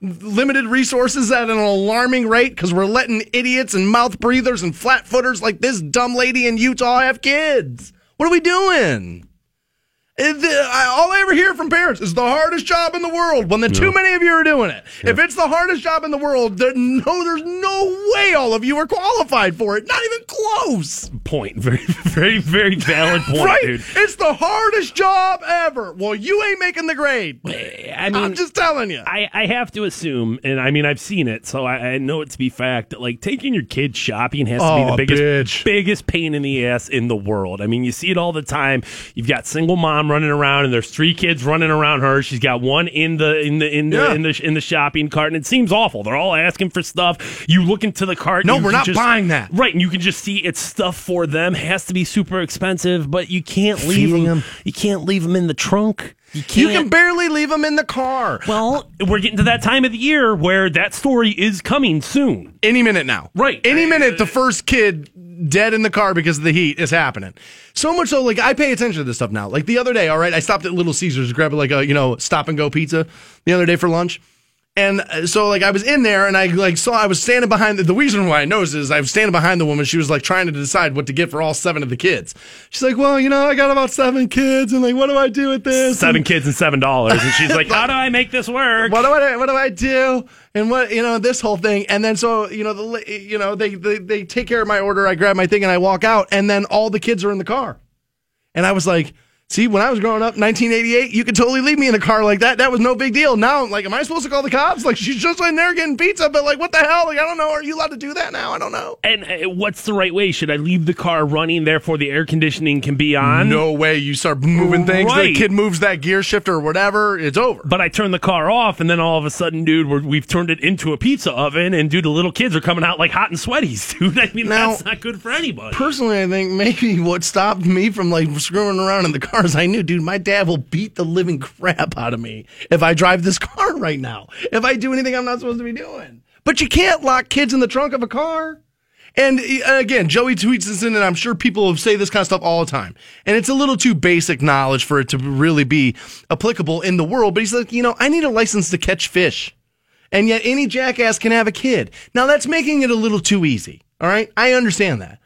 limited resources at an alarming rate because we're letting idiots and mouth breathers and flat footers like this dumb lady in Utah have kids. What are we doing? All I ever hear from parents is the hardest job in the world when too many of you are doing it. Yeah. If it's the hardest job in the world, there's no way all of you are qualified for it. Not even close. Point. Very, very, very valid point, right? Dude. It's the hardest job ever. Well, you ain't making the grade. I mean, I'm just telling you. I have to assume, and I mean, I've seen it, so I know it to be fact, that like taking your kid shopping has to be the biggest pain in the ass in the world. I mean, you see it all the time. You've got single mom running around, and there's 3 kids running around her. She's got one in the shopping cart, and it seems awful. They're all asking for stuff. You look into the cart. No, we're not buying that. Right, and you can just see it's stuff for them. Has to be super expensive, but you can't leave them. You can't leave them in the trunk. You can barely leave them in the car. Well, we're getting to that time of the year where that story is coming soon. Any minute now. Right. Any minute, the first kid dead in the car because of the heat is happening. So much so, like, I pay attention to this stuff now. Like, the other day, all right, I stopped at Little Caesars to grab, like, a, stop-and-go pizza the other day for lunch. And so, like, I was in there, and I, like, saw I was standing behind the reason why I noticed is I was standing behind the woman. She was, like, trying to decide what to get for all 7 of the kids. She's like, well, I got about 7 kids, and, like, what do I do with this? 7 kids and $7. And she's like, how do I make this work? What do I do? And what, this whole thing. And then so, they take care of my order. I grab my thing, and I walk out, and then all the kids are in the car. And I was like, See, when I was growing up, 1988, you could totally leave me in a car like that. That was no big deal. Now, like, am I supposed to call the cops? Like, she's just in there getting pizza, but, like, what the hell? Like, I don't know. Are you allowed to do that now? I don't know. And what's the right way? Should I leave the car running, therefore the air conditioning can be on? No way. You start moving things. Right. The kid moves that gear shifter or whatever. It's over. But I turn the car off, and then all of a sudden, dude, we've turned it into a pizza oven, and, dude, the little kids are coming out, like, hot and sweaties, dude. I mean, now, that's not good for anybody. Personally, I think maybe what stopped me from, like, screwing around in the car, as I knew, dude, my dad will beat the living crap out of me if I drive this car right now, if I do anything I'm not supposed to be doing. But you can't lock kids in the trunk of a car. And again, Joey tweets this in, and I'm sure people say this kind of stuff all the time. And it's a little too basic knowledge for it to really be applicable in the world. But he's like, you know, I need a license to catch fish. And yet any jackass can have a kid. Now, that's making it a little too easy. All right. I understand that.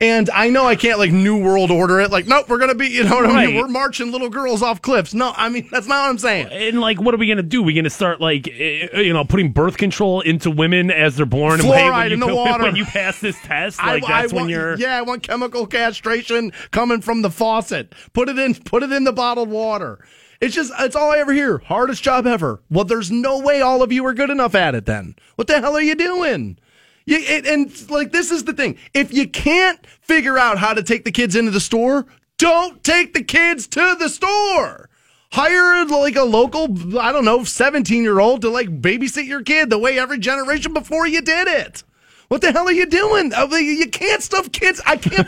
And I know I can't, like, New World Order it. Like, nope, we're going to be, you know what I mean? We're marching little girls off cliffs. No, I mean, that's not what I'm saying. And, like, what are we going to do? We're going to start, like, you know, putting birth control into women as they're born? Fluoride in the water. When you pass this test, like, that's when you're... Yeah, I want chemical castration coming from the faucet. Put it in the bottled water. It's just, it's all I ever hear. Hardest job ever. Well, there's no way all of you are good enough at it then. What the hell are you doing? And, like, this is the thing. If you can't figure out how to take the kids into the store, don't take the kids to the store. Hire, like, a local, I don't know, 17-year-old to, like, babysit your kid the way every generation before you did it. What the hell are you doing? You can't stuff kids. I cannot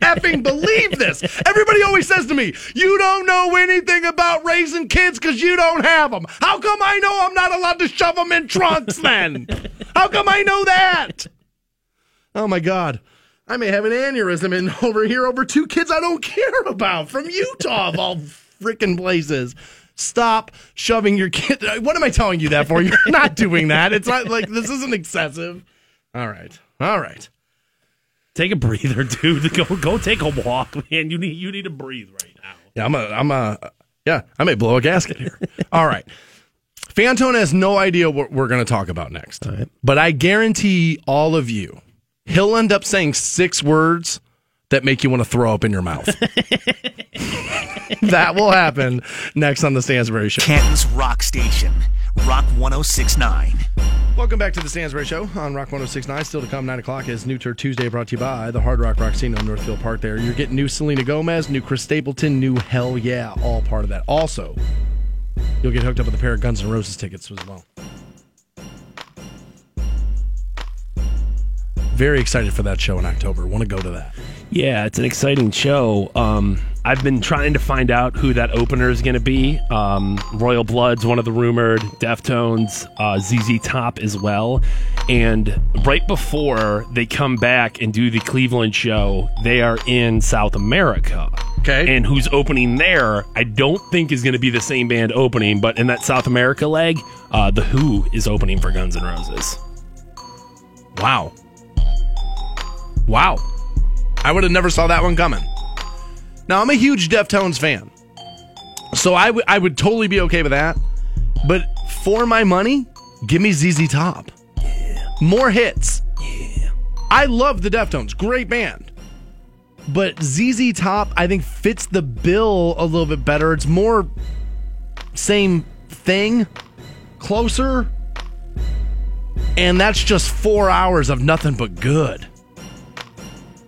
effing believe this. Everybody always says to me, you don't know anything about raising kids because you don't have them. How come I know I'm not allowed to shove them in trunks then? How come I know that? Oh, my God. I may have an aneurysm in over here over two kids I don't care about from Utah of all freaking places. Stop shoving your kid. What am I telling you that for? You're not doing that. It's not like this isn't excessive. All right. Take a breather, dude. Go take a walk, man. You need to breathe right now. Yeah, I may blow a gasket here. All right. Fantone has no idea what we're going to talk about next. All right. But I guarantee all of you, he'll end up saying 6 words that make you want to throw up in your mouth. That will happen next on the Stansbury Show. Canton's Rock Station, Rock 1069. Welcome back to the Stansbury Show on Rock 1069. Still to come, 9 o'clock is New Tour Tuesday, brought to you by the Hard Rock Roxino in Northfield Park there. You're getting new Selena Gomez, new Chris Stapleton, new Hell Yeah, all part of that. Also, you'll get hooked up with a pair of Guns N' Roses tickets as well. Very excited for that show in October. Want to go to that. Yeah, it's an exciting show. I've been trying to find out who that opener is going to be. Royal Blood's one of the rumored, Deftones, ZZ Top as well. And right before they come back and do the Cleveland show, they are in South America. Okay. And who's opening there, I don't think is going to be the same band opening, but in that South America leg, The Who is opening for Guns N' Roses. Wow. I would have never saw that one coming. Now, I'm a huge Deftones fan, so I would totally be okay with that. But for my money, give me ZZ Top. Yeah. More hits. Yeah. I love the Deftones. Great band. But ZZ Top, I think, fits the bill a little bit better. It's more same thing, closer, and that's just 4 hours of nothing but good.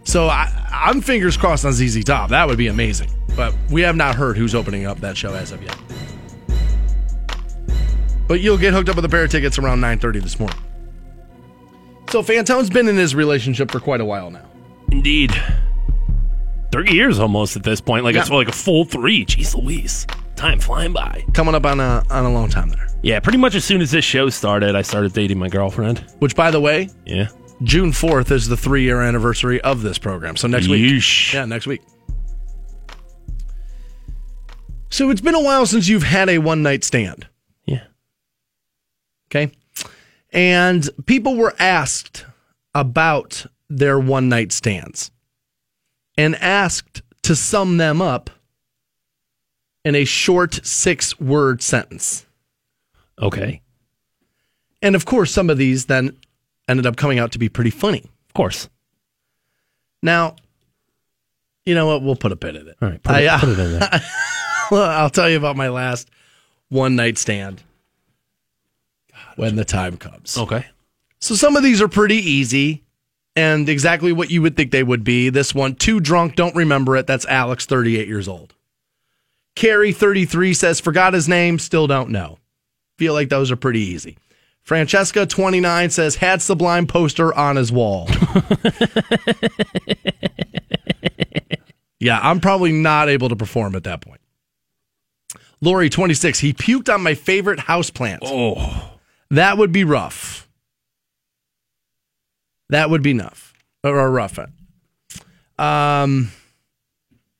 So I'm fingers crossed on ZZ Top. That would be amazing. But we have not heard who's opening up that show as of yet. But you'll get hooked up with a pair of tickets around 9:30 this morning. So Fantone's been in his relationship for quite a while now. Indeed. 30 years almost at this point. Like, yeah. It's like a full 3. Jeez Louise. Time flying by. Coming up on a long time there. Yeah, pretty much as soon as this show started, I started dating my girlfriend. Which, by the way... Yeah. June 4th is the 3-year anniversary of this program. So next week. Yeesh. Yeah, next week. So it's been a while since you've had a one-night stand. Yeah. Okay. And people were asked about their one-night stands and asked to sum them up in a short 6-word sentence. Okay. And, of course, some of these then... ended up coming out to be pretty funny. Of course. Now, You know what? We'll put a pin in it. All right. Put it in there. I'll tell you about my last one-night stand when the time comes. Okay. So some of these are pretty easy and exactly what you would think they would be. This one, too drunk, don't remember it. That's Alex, 38 years old. Carrie, 33, says, forgot his name, still don't know. Feel like those are pretty easy. Francesca, 29, says, had Sublime poster on his wall. Yeah, I'm probably not able to perform at that point. Lori, 26, he puked on my favorite houseplant. Oh. That would be rough. That would be rough. Or rough.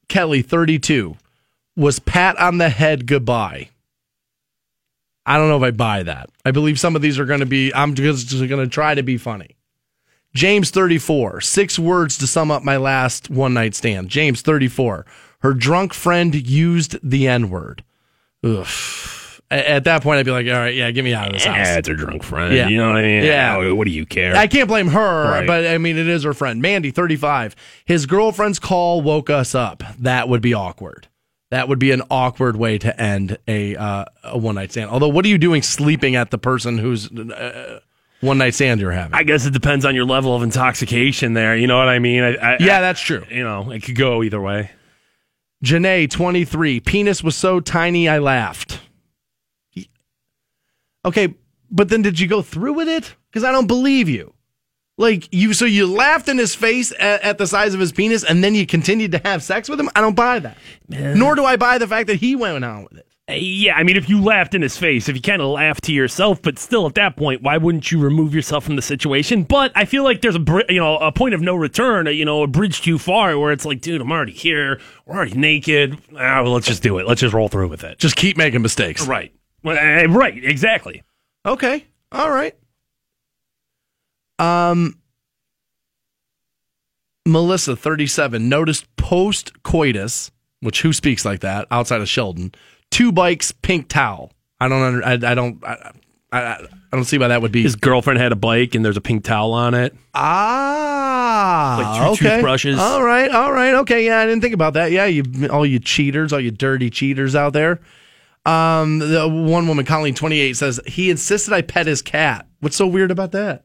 Kelly, 32, was pat on the head goodbye. I don't know if I buy that. I believe some of these are going to be, I'm just going to try to be funny. James, 34, 6 words to sum up my last one-night stand. James, 34, her drunk friend used the N-word. Ugh. At that point, I'd be like, all right, yeah, get me out of this house. Yeah, it's her drunk friend. Yeah. You know what I mean? Yeah. What do you care? I can't blame her, right. But I mean, it is her friend. Mandy, 35, his girlfriend's call woke us up. That would be awkward. That would be an awkward way to end a one-night stand. Although, what are you doing sleeping at the person who's... one-night stand you're having. I guess it depends on your level of intoxication there. You know what I mean? Yeah, that's true. You know, it could go either way. Janae, 23. Penis was so tiny, I laughed. Okay, but then did you go through with it? Because I don't believe you. Like, so you laughed in his face at the size of his penis, and then you continued to have sex with him? I don't buy that. Nor do I buy the fact that he went on with it. Yeah, I mean, if you laughed in his face, if you kind of laughed to yourself, but still at that point, why wouldn't you remove yourself from the situation? But I feel like there's a point of no return, a bridge too far where it's like, dude, I'm already here. We're already naked. Well, let's just do it. Let's just roll through with it. Just keep making mistakes. Right. Right. Exactly. Okay. All right. Melissa, 37, noticed post-coitus, which who speaks like that outside of Sheldon, 2 bikes, pink towel. I don't see why that would be. His girlfriend had a bike and there's a pink towel on it. Ah, like 2 toothbrushes. All right, okay. Yeah, I didn't think about that. Yeah, all you dirty cheaters out there. The one woman, Colleen, 28, says he insisted I pet his cat. What's so weird about that?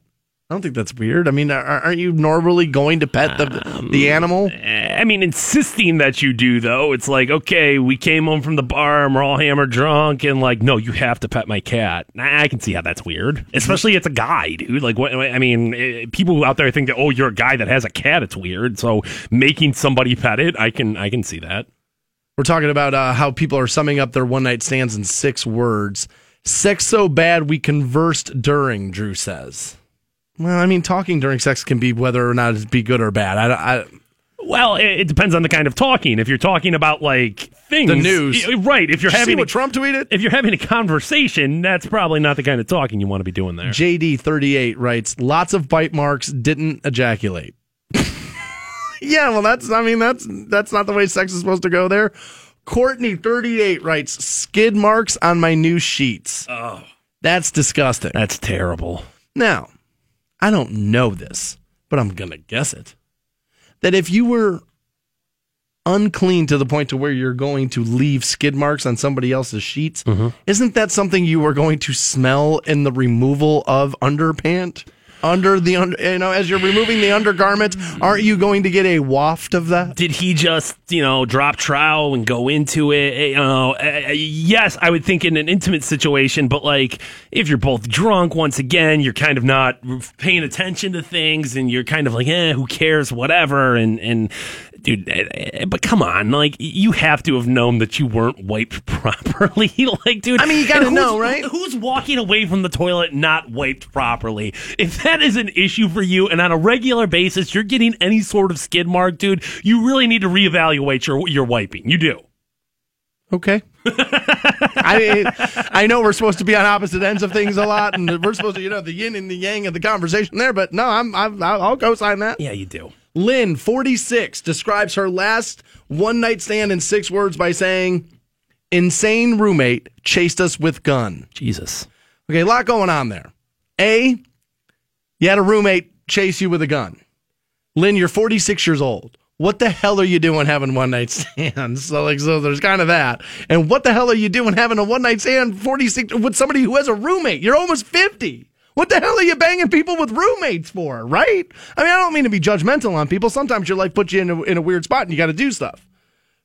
I don't think that's weird. I mean, aren't you normally going to pet the animal? I mean, insisting that you do, though. It's like, okay, we came home from the bar and we're all hammered drunk. And like, no, you have to pet my cat. I can see how that's weird. Especially it's a guy, dude. Like, what? I mean, people out there think that, oh, you're a guy that has a cat. It's weird. So making somebody pet it, I can see that. We're talking about how people are summing up their one-night stands in 6 words. Sex so bad we conversed during, Drew says. Well, I mean, talking during sex can be whether or not it be good or bad. Well, it depends on the kind of talking. If you're talking about like things, the news, right? If you're having Trump tweeted, if you're having a conversation, that's probably not the kind of talking you want to be doing there. JD 38 writes, "Lots of bite marks, didn't ejaculate." Yeah, well, that's not the way sex is supposed to go there. Courtney 38 writes, "Skid marks on my new sheets." Oh, that's disgusting. That's terrible. Now. I don't know this, but I'm going to guess it, that if you were unclean to the point to where you're going to leave skid marks on somebody else's sheets, mm-hmm. Isn't that something you are going to smell in the removal of underpant? As you're removing the undergarment, aren't you going to get a waft of that? Did he just, drop trowel and go into it? Yes, I would think in an intimate situation, but like if you're both drunk, once again, you're kind of not paying attention to things, and you're kind of like, who cares, whatever, and. Dude, but come on, like, you have to have known that you weren't wiped properly. Like, dude, I mean, you gotta know, right? Who's walking away from the toilet not wiped properly? If that is an issue for you, and on a regular basis, you're getting any sort of skid mark, dude, you really need to reevaluate your wiping. You do. Okay. I know we're supposed to be on opposite ends of things a lot, and we're supposed to, the yin and the yang of the conversation there, but no, I'll go sign that. Yeah, you do. Lynn, 46, describes her last one-night stand in 6 words by saying, insane roommate chased us with gun. Jesus. Okay, a lot going on there. A, you had a roommate chase you with a gun. Lynn, you're 46 years old. what the hell are you doing having one-night stands? So there's kind of that. And what the hell are you doing having a one-night stand 46 with somebody who has a roommate? You're almost 50. What the hell are you banging people with roommates for, right? I mean, I don't mean to be judgmental on people. Sometimes your life puts you in a weird spot and you got to do stuff.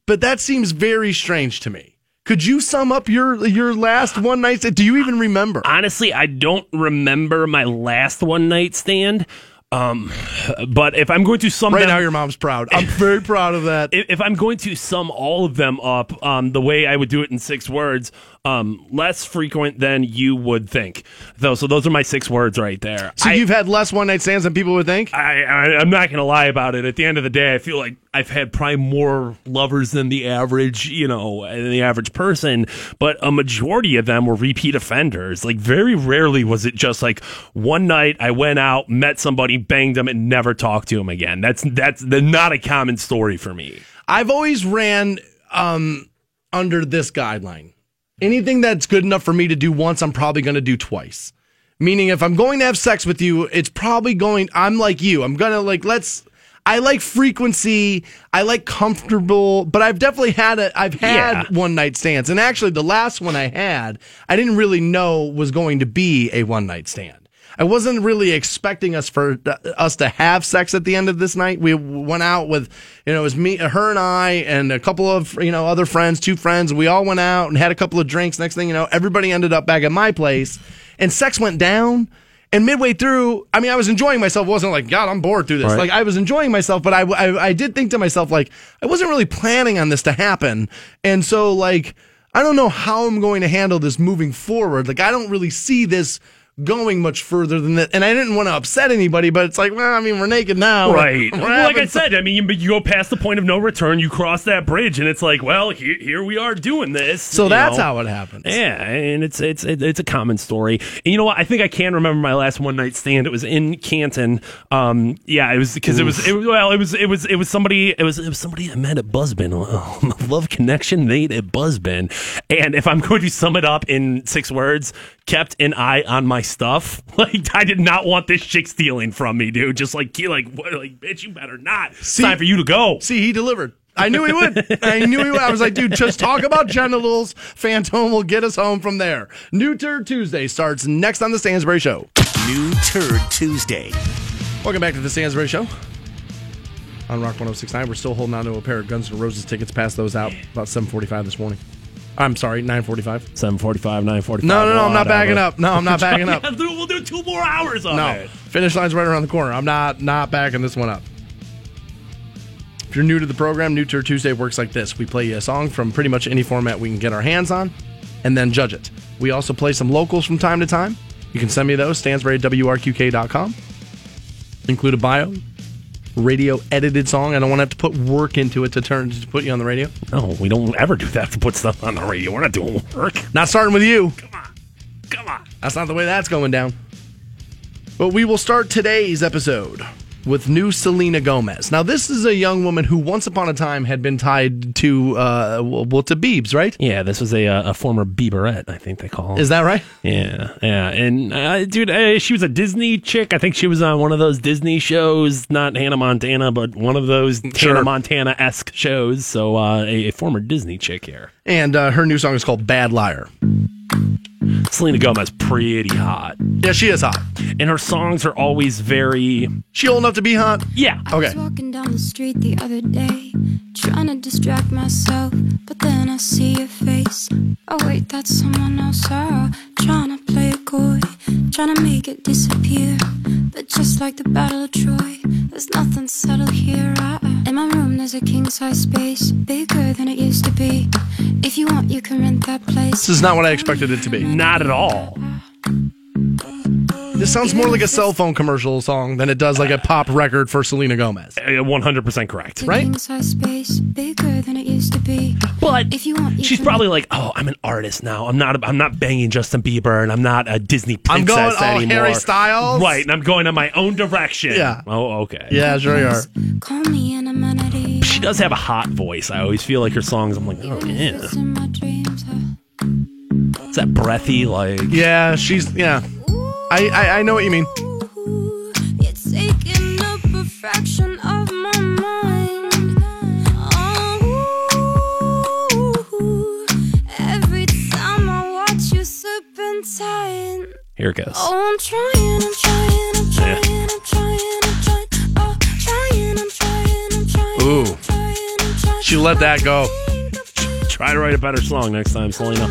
But that seems very strange to me. Could you sum up your last one-night stand? Do you even remember? Honestly, I don't remember my last one-night stand. But if I'm going to sum right now, your mom's proud. I'm very proud of that. If I'm going to sum all of them up, the way I would do it in 6 words, less frequent than you would think. So those are my 6 words right there. So you've had less one night stands than people would think. I'm not going to lie about it. At the end of the day, I feel like I've had probably more lovers than the average, than the average person. But a majority of them were repeat offenders. Like very rarely was it just like one night I went out, met somebody, banged them and never talked to him again. That's not a common story for me. I've always ran under this guideline. Anything that's good enough for me to do once, I'm probably going to do twice. Meaning if I'm going to have sex with you, it's probably going, I'm like you. I'm going to I like frequency. I like comfortable, but I've definitely had one night stands. And actually the last one I had, I didn't really know was going to be a one night stand. I wasn't really expecting us to have sex at the end of this night. We went out with, it was me, her and I and a couple of, other friends, 2 friends. We all went out and had a couple of drinks. Next thing you know, everybody ended up back at my place and sex went down. And midway through, I mean, I was enjoying myself. It wasn't like, God, I'm bored through this. Right. Like, I was enjoying myself, but I did think to myself, like, I wasn't really planning on this to happen. And so, like, I don't know how I'm going to handle this moving forward. Like, I don't really see this going much further than that, and I didn't want to upset anybody, but it's like, well, I mean, we're naked now, right? Like I said, I mean, you go past the point of no return, you cross that bridge, and it's like, well, here we are doing this. So that's how it happens. Yeah, and it's a common story. And you know what? I think I can remember my last one night stand. It was in Canton. It was because it was somebody I met at Buzzbin. Love connection made at Buzzbin. And if I'm going to sum it up in 6 words, kept an eye on my stuff. Like, I did not want this chick stealing from me, dude. Just like bitch, you better not. It's time for you to go. See, he delivered. I knew he would. I was like, dude, just talk about genitals. Phantom will get us home from there. New Turd Tuesday starts next on the Stansbury Show. New Turd Tuesday. Welcome back to the Stansbury Show on Rock 1069. We're still holding on to a pair of Guns N' Roses tickets. Passed those out about 7:45 this morning. I'm sorry, 9:45. 7:45, 9:45. No, I'm not backing up. No, I'm not backing up. We'll do 2 more hours on it. Finish line's right around the corner. I'm not backing this one up. If you're new to the program, New Tour Tuesday works like this. We play you a song from pretty much any format we can get our hands on and then judge it. We also play some locals from time to time. You can send me those, stansbury@wrqk.com. Include a bio. Radio edited song. I don't want to have to put work into it to put you on the radio. No, we don't ever do that to put stuff on the radio. We're not doing work. Not starting with you. Come on. That's not the way that's going down. But we will start today's episode with new Selena Gomez. Now, this is a young woman who once upon a time had been tied to Biebs, right? Yeah, this was a former Bieberette, I think they call her. Is that right? Yeah. And, she was a Disney chick. I think she was on one of those Disney shows, not Hannah Montana, but one of those Hannah Montana-esque shows. So, a former Disney chick here. And her new song is called Bad Liar. Selena Gomez, pretty hot. Yeah, she is hot. And her songs are always very... She old enough to be hot? Yeah. Okay. I was walking down the street the other day, trying to distract myself, but then I see your face. Oh, wait, that's someone else. Trying to play it coy, trying to make it disappear. But just like the Battle of Troy, there's nothing subtle here. In my room, there's a king-size space, bigger than it used to be. If you want, you can rent that place. This is not what I expected it to be. Not at all. This sounds more like a cell phone commercial song than it does like a pop record for Selena Gomez. 100% correct, right? But she's probably like, oh, I'm an artist now. I'm not banging Justin Bieber, and I'm not a Disney princess anymore. I'm going all anymore. Harry Styles. Right, and I'm going in my own direction. Yeah. Oh, okay. Yeah, sure you are. Call me in a minute. She does have a hot voice. I always feel like her songs, I'm like, oh, yeah. It's that breathy, like... Yeah, she's... Yeah. I know what you mean. You're taking up a fraction of my mind. Here it goes. Oh, I'm trying. Ooh. She let that go. Try to write a better song next time, Selena.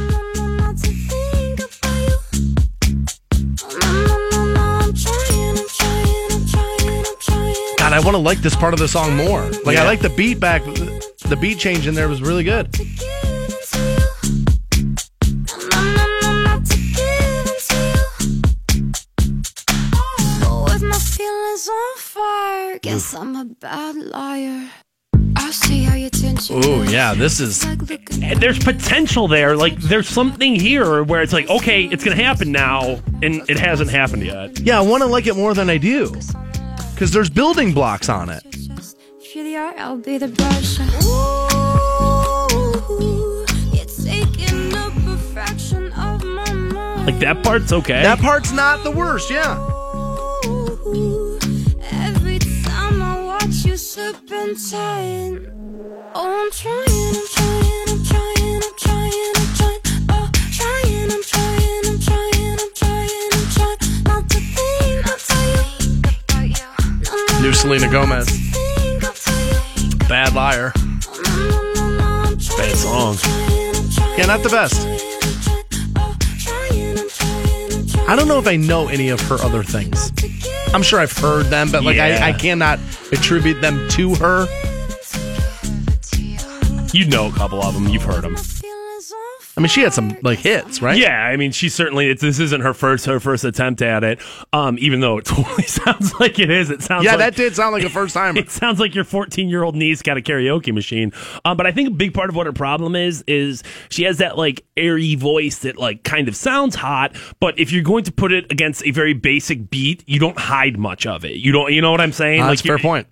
God, I want to like this part of the song more. Like, yeah. I like the beat back. The beat change in there was really good. Guess I'm a bad liar. Oh, yeah, this is... There's potential there. Like, there's something here where it's like, okay, it's going to happen now, and it hasn't happened yet. Yeah, I want to like it more than I do, because there's building blocks on it. Like, that part's okay. That part's not the worst, yeah. New Selena Gomez. Bad Liar. Bad song. Yeah, not the best. I don't know if I know any of her other things. I'm sure I've heard them, but like, yeah. I cannot attribute them to her. You know a couple of them. You've heard them. I mean, she had some like hits, right? Yeah, I mean, she certainly. This isn't her first attempt at it. Even though it totally sounds like it is. It sounds that did sound like a first timer. It sounds like your 14-year-old niece got a karaoke machine. But I think a big part of what her problem is she has that like airy voice that like kind of sounds hot. But if you're going to put it against a very basic beat, you don't hide much of it. You don't. You know what I'm saying? That's like, a fair point.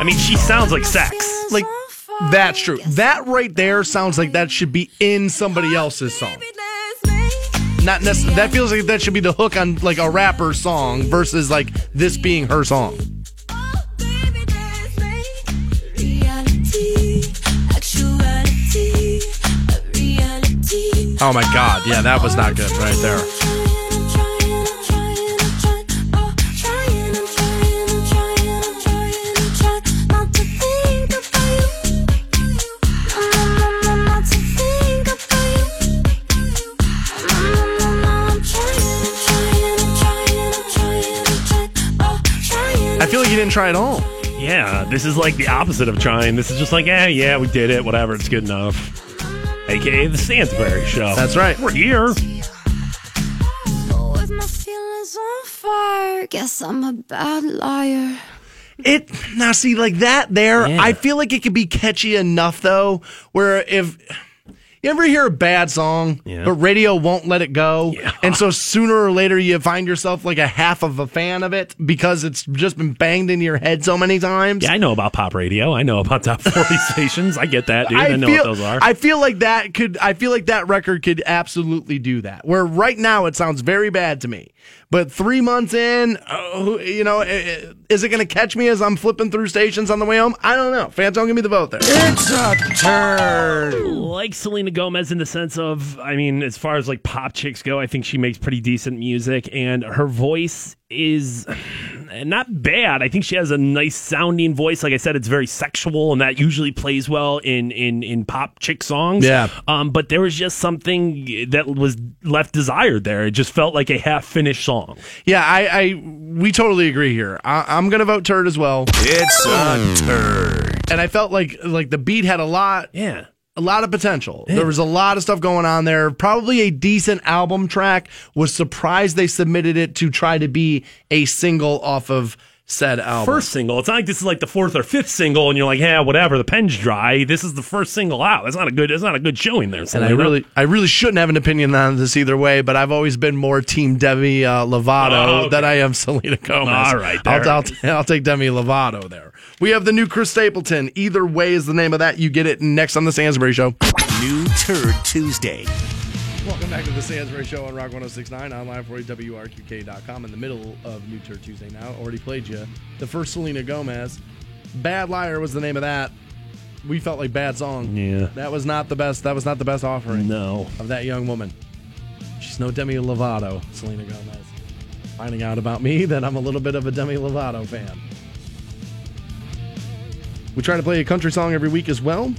I mean, she sounds like Sex. Like, that's true. That right there sounds like that should be in somebody else's song. Not necessarily. That feels like that should be the hook on like a rapper's song versus like this being her song. Oh my God! Yeah, that was not good right there. You didn't try at all. Yeah, this is like the opposite of trying. This is just like, yeah, we did it. Whatever, it's good enough. AKA the Stansbury Show. That's right. We're here. With my feelings on fire. Guess I'm a bad liar. Now see, like that there, yeah. I feel like it could be catchy enough though, where if you ever hear a bad song, but radio won't let it go, and so sooner or later you find yourself like a half of a fan of it because it's just been banged into your head so many times. Yeah, I know about pop radio. I know about top 40 stations. I get that, dude. I know what those are. I feel like that record could absolutely do that. Where right now it sounds very bad to me, but 3 months in, is it going to catch me as I'm flipping through stations on the way home? I don't know. Fans, don't give me the vote there. It's a turn. Like Selena Gomez in the sense of, I mean, as far as like pop chicks go, I think she makes pretty decent music, and her voice is not bad. I think she has a nice sounding voice. Like I said, it's very sexual, and that usually plays well in pop chick songs. Yeah. But there was just something that was left desired there. It just felt like a half finished song. Yeah, we totally agree here. I'm gonna vote turd as well. It's a turd. And I felt like the beat had a lot of potential. Yeah. There was a lot of stuff going on there. Probably a decent album track. Was surprised they submitted it to try to be a single off of said album. First single. It's not like this is like the fourth or fifth single, and you're like, yeah, whatever. The pen's dry. This is the first single out. That's not a good showing there. So and I really shouldn't have an opinion on this either way, but I've always been more Team Demi Lovato than I am Selena Gomez. All right, I'll take Demi Lovato there. We have the new Chris Stapleton. Either Way is the name of that. You get it next on the Stansbury Show. New Turd Tuesday. Welcome back to the Stansbury Show on Rock 1069, online for WRQK.com. In the middle of New Turd Tuesday now. Already played you the first Selena Gomez. Bad Liar was the name of that. we felt like bad song. Yeah. That was not the best offering. No. Of that young woman. She's no Demi Lovato, Selena Gomez. Finding out about me that I'm a little bit of a Demi Lovato fan. We try to play a country song every week as well.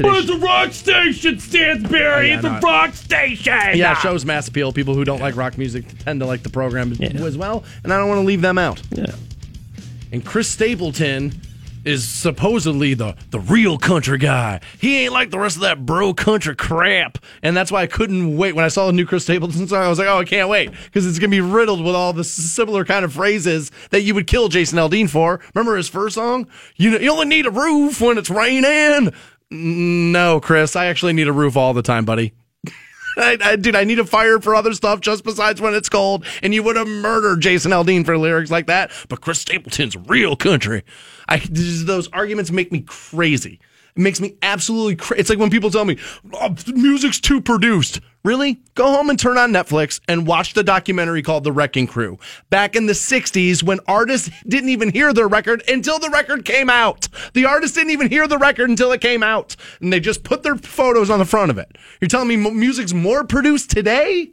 But it's a rock station, Stansbury. It's a rock station. Yeah, shows mass appeal. People who don't like rock music tend to like the program as well, and I don't want to leave them out. Yeah. And Chris Stapleton is supposedly the real country guy. He ain't like the rest of that bro country crap. And that's why I couldn't wait. When I saw the new Chris Stapleton song, I was like, oh, I can't wait. Because it's going to be riddled with all the similar kind of phrases that you would kill Jason Aldean for. Remember his first song? You only need a roof when it's raining. No, Chris, I actually need a roof all the time, buddy. I need a fire for other stuff just besides when it's cold. And you would have murdered Jason Aldean for lyrics like that. But Chris Stapleton's real country. Those arguments make me crazy. It makes me absolutely crazy. It's like when people tell me, oh, music's too produced. Really? Go home and turn on Netflix and watch the documentary called The Wrecking Crew. Back in the 60s, when artists didn't even hear their record until the record came out. The artists didn't even hear the record until it came out. And they just put their photos on the front of it. You're telling me music's more produced today?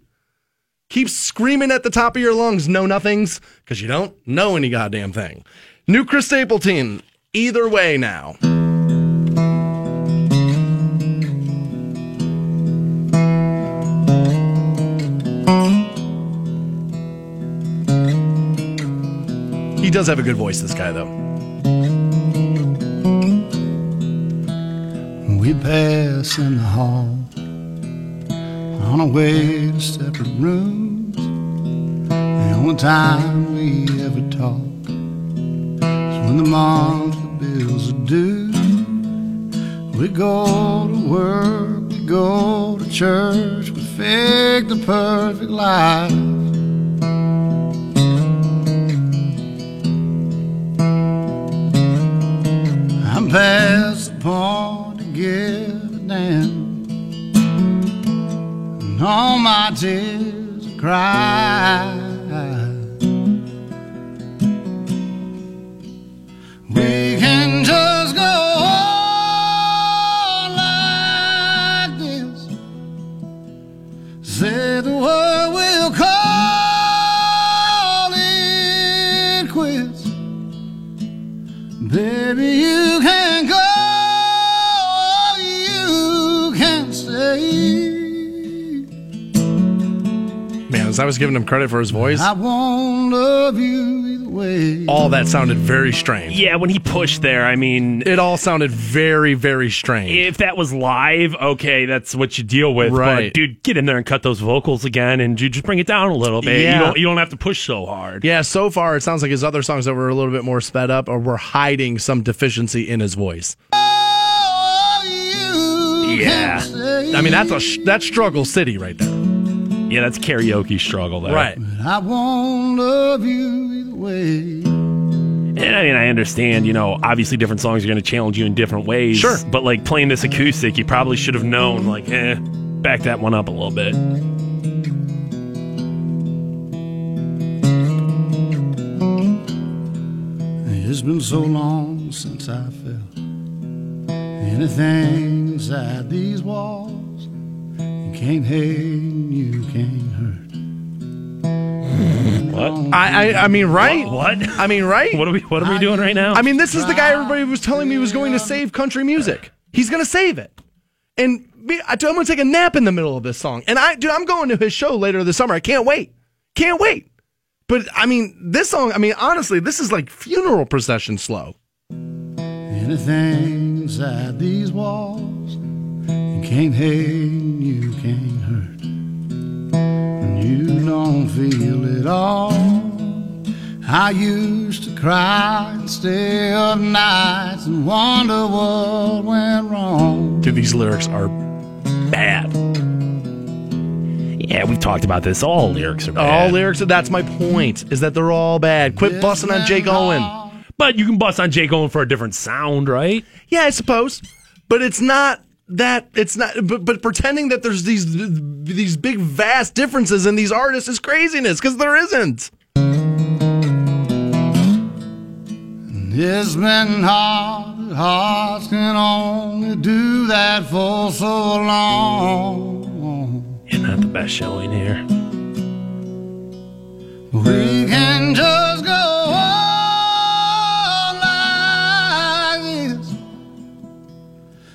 Keep screaming at the top of your lungs, know-nothings, because you don't know any goddamn thing. New Chris Stapleton, either way now. He does have a good voice, this guy, though. We pass in the hall on our way to separate rooms. The only time we ever talk is when the monthly bills are due. We go to work, we go to church, we fake the perfect life. Past the point to give a damn, and all my tears I cried. We can just go on like this, say the word, we'll call it quits. Baby, you can. I was giving him credit for his voice. I won't love you either way. All that sounded very strange. Yeah, when he pushed there, I mean... It all sounded very, very strange. If that was live, okay, that's what you deal with. Right. But, dude, get in there and cut those vocals again, and dude, just bring it down a little bit. Yeah. You don't have to push so hard. Yeah, so far, it sounds like his other songs that were a little bit more sped up or were hiding some deficiency in his voice. Oh, yeah. I mean, that's Struggle City right there. Yeah, that's karaoke struggle there. Right. But I won't love you either way. And I mean, I understand, obviously different songs are going to challenge you in different ways. Sure. But, playing this acoustic, you probably should have known, back that one up a little bit. It's been so long since I felt anything inside these walls. Can't hate, you can't hurt. What? I mean, right? What? I mean, right? What are we doing right now? I mean, this is the guy everybody was telling me was going to save country music. He's going to save it. And I'm going to take a nap in the middle of this song. And I'm going to his show later this summer. I can't wait. Can't wait. But, I mean, this song, I mean, honestly, this is like funeral procession slow. Anything inside these walls. Can't hate, you can't hurt, and you don't feel it all. I used to cry and stay up nights and wonder what went wrong. Dude, these lyrics are bad. Yeah, we've talked about this. All lyrics are bad. That's my point, is that they're all bad. Quit busting on Jake Owen. But you can bust on Jake Owen for a different sound, right? Yeah, I suppose. But it's not... But pretending that there's these big vast differences in these artists is craziness, because there isn't. It's been hard hearts can only do that for so long. You're not the best showing here. We can just go on like this.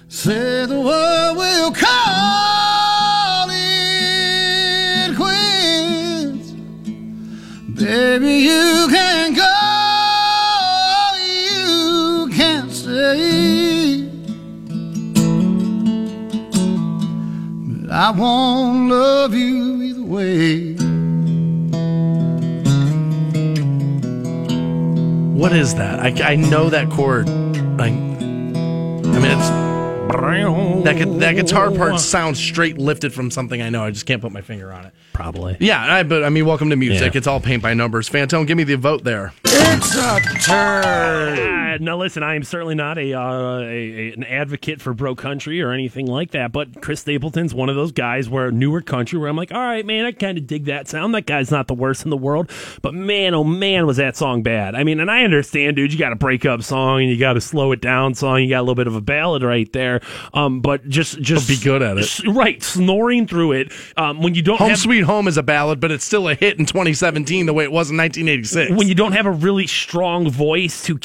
Say the word, we'll call it quits. Baby, you can go, you can't stay. But I won't love you either way. What is that? I know that chord. I mean, it's... That guitar part sounds straight lifted from something I know. I just can't put my finger on it. Probably. Yeah, but welcome to music. Yeah. It's all paint by numbers. Fantone, give me the vote there. It's a turn. Now, listen, I am certainly not an advocate for bro country or anything like that, but Chris Stapleton's one of those guys where newer country where I'm like, all right, man, I kind of dig that sound. That guy's not the worst in the world, but man, oh man, was that song bad. I mean, and I understand, dude, you got a breakup song and you got a slow it down song. You got a little bit of a ballad right there. But just be good at it. Right. Snoring through it. When you don't Home Sweet Home is a ballad, but it's still a hit in 2017 the way it was in 1986. When you don't have a really strong voice to,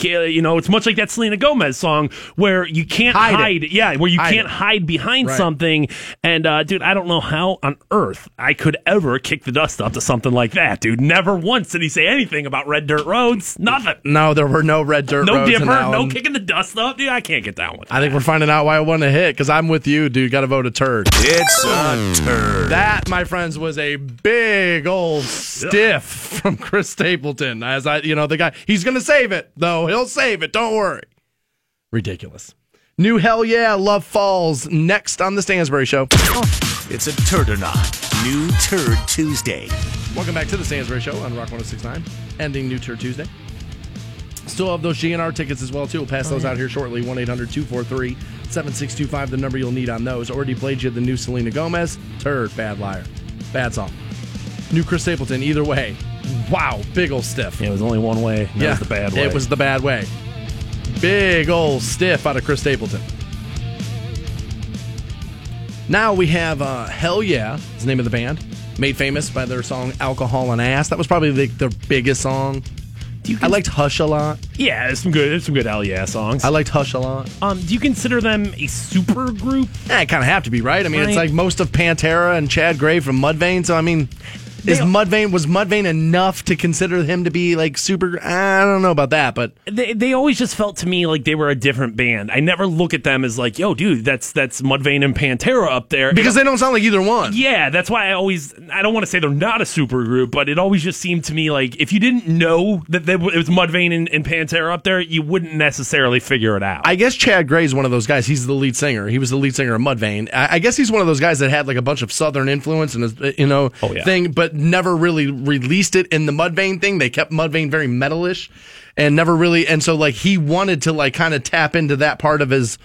it's much like that Selena Gomez song where you can't hide it. Yeah, where you can't hide behind something. And, dude, I don't know how on earth I could ever kick the dust up to something like that, dude. Never once did he say anything about Red Dirt Roads. Nothing. No, there were no Red Dirt Roads. No dipper, no kicking the dust up. Dude, I can't get down with that. I think we're finding out why it won a hit, because I'm with you, dude. Got to vote a turd. It's a turd. That, my friends, was a big old stiff from Chris Stapleton. As the guy, he's going to save it, though. He'll save it. Don't worry. Ridiculous. New Hell Yeah, Love Falls, next on the Stansbury Show. It's a turd or not. New Turd Tuesday. Welcome back to the Stansbury Show on Rock 1069, ending New Turd Tuesday. Still have those GNR tickets as well, too. We'll pass those out here shortly. 1-800-243-7625, the number you'll need on those. Already played you the new Selena Gomez. Turd, bad liar. Bad song. New Chris Stapleton, either way. Wow, big old stiff. Yeah, it was only one way. That was the bad way. It was the bad way. Big old stiff out of Chris Stapleton. Now we have Hell Yeah, is the name of the band. Made famous by their song Alcohol and Ass. That was probably their biggest song. I liked Hush a lot. Yeah, there's some good Hell Yeah songs. I liked Hush a lot. Do you consider them a super group? I kind of have to be, right? I mean, it's like most of Pantera and Chad Gray from Mudvayne, so I mean, was Mudvayne enough to consider him to be like super? I don't know about that, but they always just felt to me like they were a different band. I never look at them as like, yo, dude, that's Mudvayne and Pantera up there, because they don't sound like either one. Yeah, that's why I don't want to say they're not a super group, but it always just seemed to me like if you didn't know that it was Mudvayne and Pantera up there, you wouldn't necessarily figure it out. I guess Chad Gray's one of those guys. He's the lead singer. He was the lead singer of Mudvayne. I guess he's one of those guys that had like a bunch of Southern influence and thing, but never really released it in the Mudvayne thing. They kept Mudvayne very metalish and never really. And so like he wanted to like kind of tap into that part of his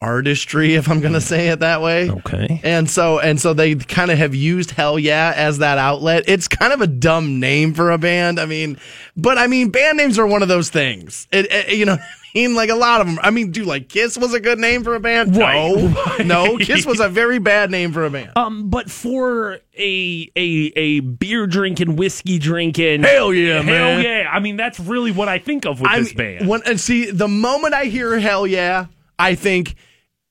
artistry, if I'm going to say it that way. Okay. And so they kind of have used Hell Yeah as that outlet. It's kind of a dumb name for a band. I mean, band names are one of those things. Like a lot of them. I mean, dude, like Kiss was a good name for a band? No, Kiss was a very bad name for a band. But for a beer drinking, whiskey drinking, hell yeah, man. Yeah. I mean, that's really what I think of with this band. The moment I hear Hell Yeah, I think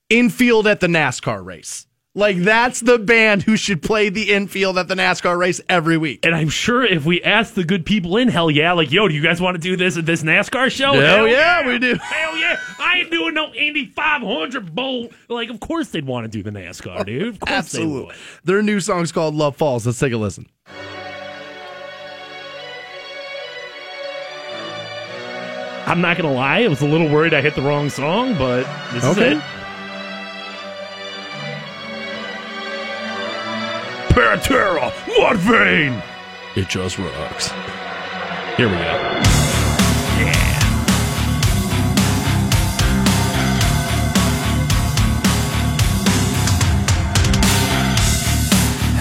infield at the NASCAR race. Like, that's the band who should play the infield at the NASCAR race every week. And I'm sure if we ask the good people in Hell Yeah, like, yo, do you guys want to do this at this NASCAR show? Hell yeah, we do. Hell yeah. I ain't doing no Indy 500 bowl. Like, of course they'd want to do the NASCAR, dude. Of course Absolutely. They would. Their new song's called Love Falls. Let's take a listen. I'm not going to lie. I was a little worried I hit the wrong song, but this is it. Pantera, Mudvayne. It just rocks. Here we go. Yeah.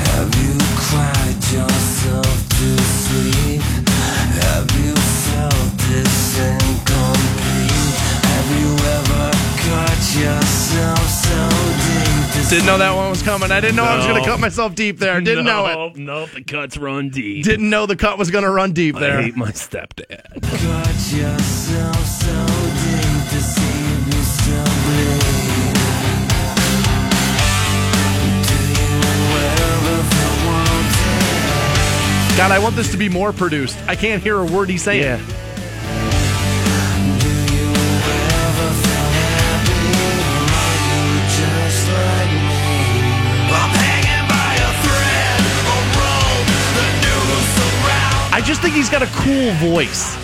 Have you cried yourself to sleep? Have you felt this incomplete? Have you Didn't know that one was coming. I didn't know I was going to cut myself deep there. Didn't know it. Nope, the cuts run deep. Didn't know the cut was going to run deep there. I hate my stepdad. Cut yourself so deep to see me still bleed. Do you know wherever the world. God, I want this to be more produced. I can't hear a word he's saying. Yeah. I just think he's got a cool voice.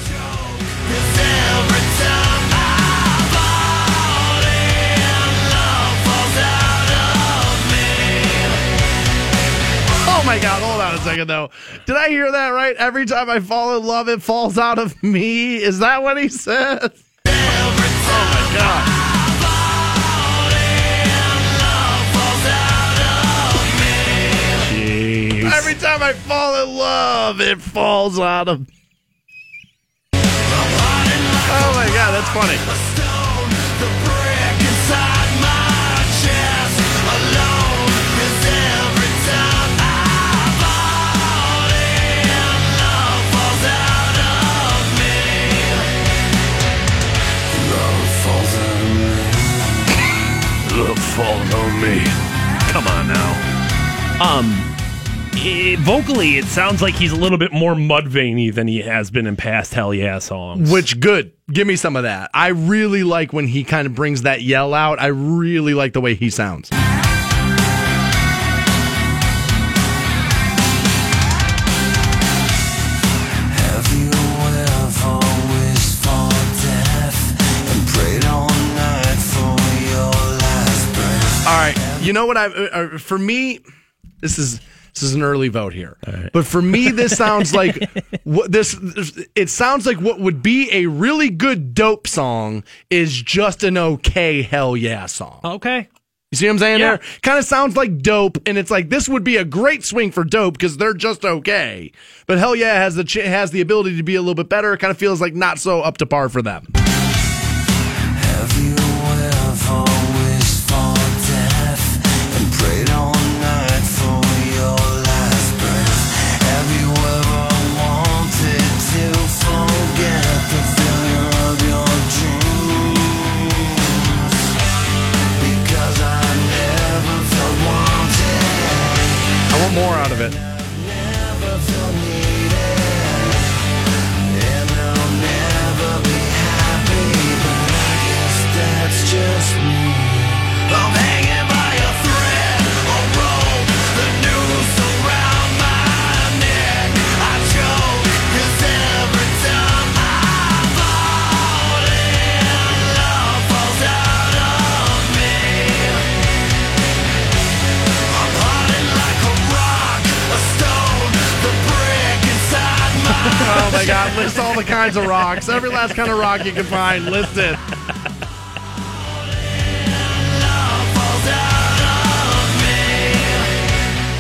Oh my God, hold on a second though. Did I hear that right? Every time I fall in love, it falls out of me. Is that what he said? Oh my God. Every time I fall in love, it falls out of me. Oh my God, that's funny. Love falls on me. Come on now. Vocally, it sounds like he's a little bit more Mudvayne-y than he has been in past Hell Yeah songs. Which, good. Give me some of that. I really like when he kind of brings that yell out. I really like the way he sounds. All right. You know what? For me, this is an early vote here, right. But for me, this sounds like It sounds like what would be a really good dope song is just an okay Hell Yeah song. Okay, you see what I'm saying? Yeah. There kind of sounds like dope, and it's like this would be a great swing for dope because they're just okay. But Hell Yeah has the ability to be a little bit better. It kind of feels like not so up to par for them. Have you ever more out of it. Oh my God, list all the kinds of rocks. Every last kind of rock you can find, list it.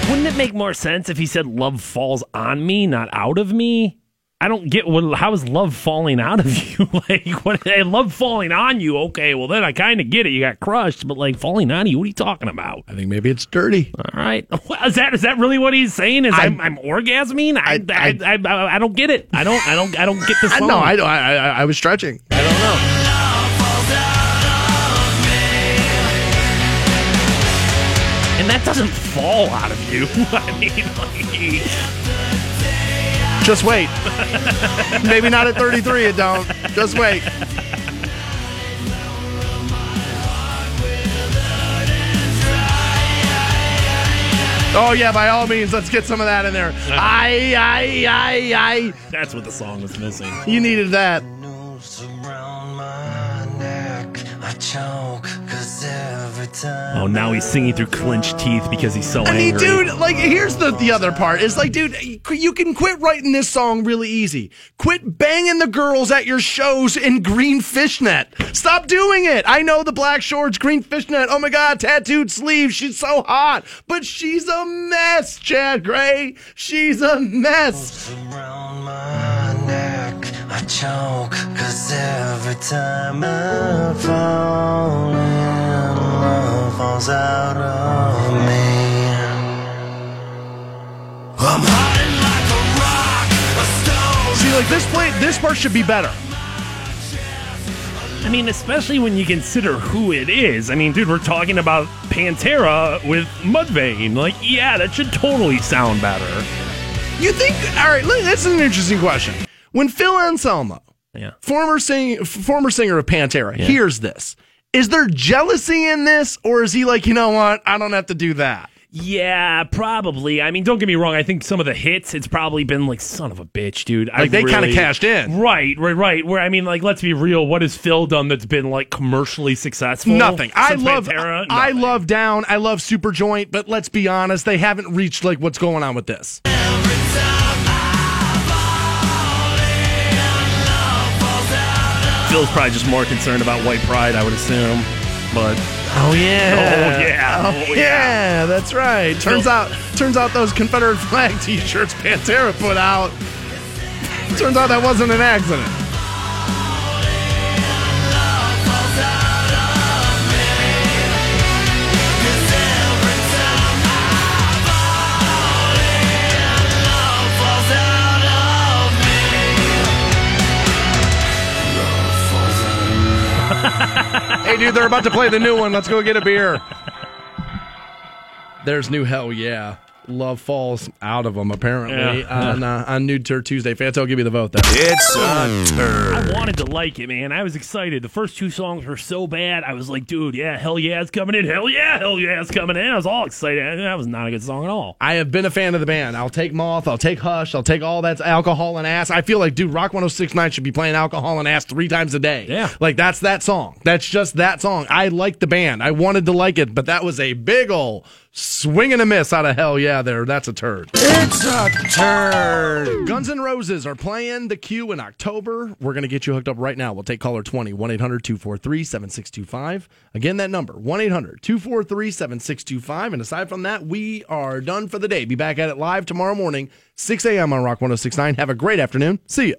Wouldn't it make more sense if he said love falls on me, not out of me? I don't get how is love falling out of you? Like, what? Hey, love falling on you. Okay, well then I kind of get it. You got crushed, but like falling on you, what are you talking about? I think maybe it's dirty. All right, is that really what he's saying? Is I'm orgasming? I don't get it. I don't get this. No, I was stretching. I don't know. And that doesn't fall out of you. I mean, like. Just wait. Maybe not at 33, it don't. Just wait. Oh, yeah, by all means, let's get some of that in there. I. That's what the song was missing. You needed that. Oh, now he's singing through clenched teeth because he's so angry. Dude, like, here's the other part. It's like, dude, you can quit writing this song really easy. Quit banging the girls at your shows in green fishnet. Stop doing it. I know the black shorts, green fishnet. Oh, my God, tattooed sleeves. She's so hot. But she's a mess, Chad Gray. She's a mess. Around my neck, I choke because every time I fall in love, miles out of me. I'm hiding like a rock, a stone. See, like this part should be better. I mean, especially when you consider who it is. I mean, dude, we're talking about Pantera with Mudvayne. Like, yeah, that should totally sound better. You think? All right, that's an interesting question. When Phil Anselmo, former singer of Pantera, hears this, is there jealousy in this, or is he like, you know what, I don't have to do that? Yeah, probably. I mean, don't get me wrong. I think some of the hits, it's probably been like, son of a bitch, dude. Like, they really kind of cashed in. Right. Where, I mean, like, let's be real. What has Phil done that's been, like, commercially successful? Nothing. I love Down. I love Superjoint. But let's be honest. They haven't reached, like, what's going on with this. Phil's probably just more concerned about white pride, I would assume. But... Oh yeah, that's right. Turns out those Confederate flag t-shirts Pantera put out, turns out that wasn't an accident. Hey, dude, they're about to play the new one. Let's go get a beer. There's new Hell Yeah. Love falls out of them, apparently, on Nude Turd Tuesday. Fans, I'll give you the vote, though. It's a turd. I wanted to like it, man. I was excited. The first two songs were so bad. I was like, dude, yeah, Hell Yeah, it's coming in. Hell yeah, it's coming in. I was all excited. That was not a good song at all. I have been a fan of the band. I'll take Moth. I'll take Hush. I'll take all that Alcohol and Ass. I feel like, dude, Rock 1069 should be playing Alcohol and Ass 3 times a day. Yeah. Like, that's that song. That's just that song. I liked the band. I wanted to like it, but that was a big ol' swing and a miss out of Hell Yeah there. That's a turd. It's a turd. Guns N' Roses are playing the Q in October. We're going to get you hooked up right now. We'll take caller 20, 1-800-243-7625. Again, that number, 1-800-243-7625. And aside from that, we are done for the day. Be back at it live tomorrow morning, 6 a.m. on Rock 106.9. Have a great afternoon. See ya.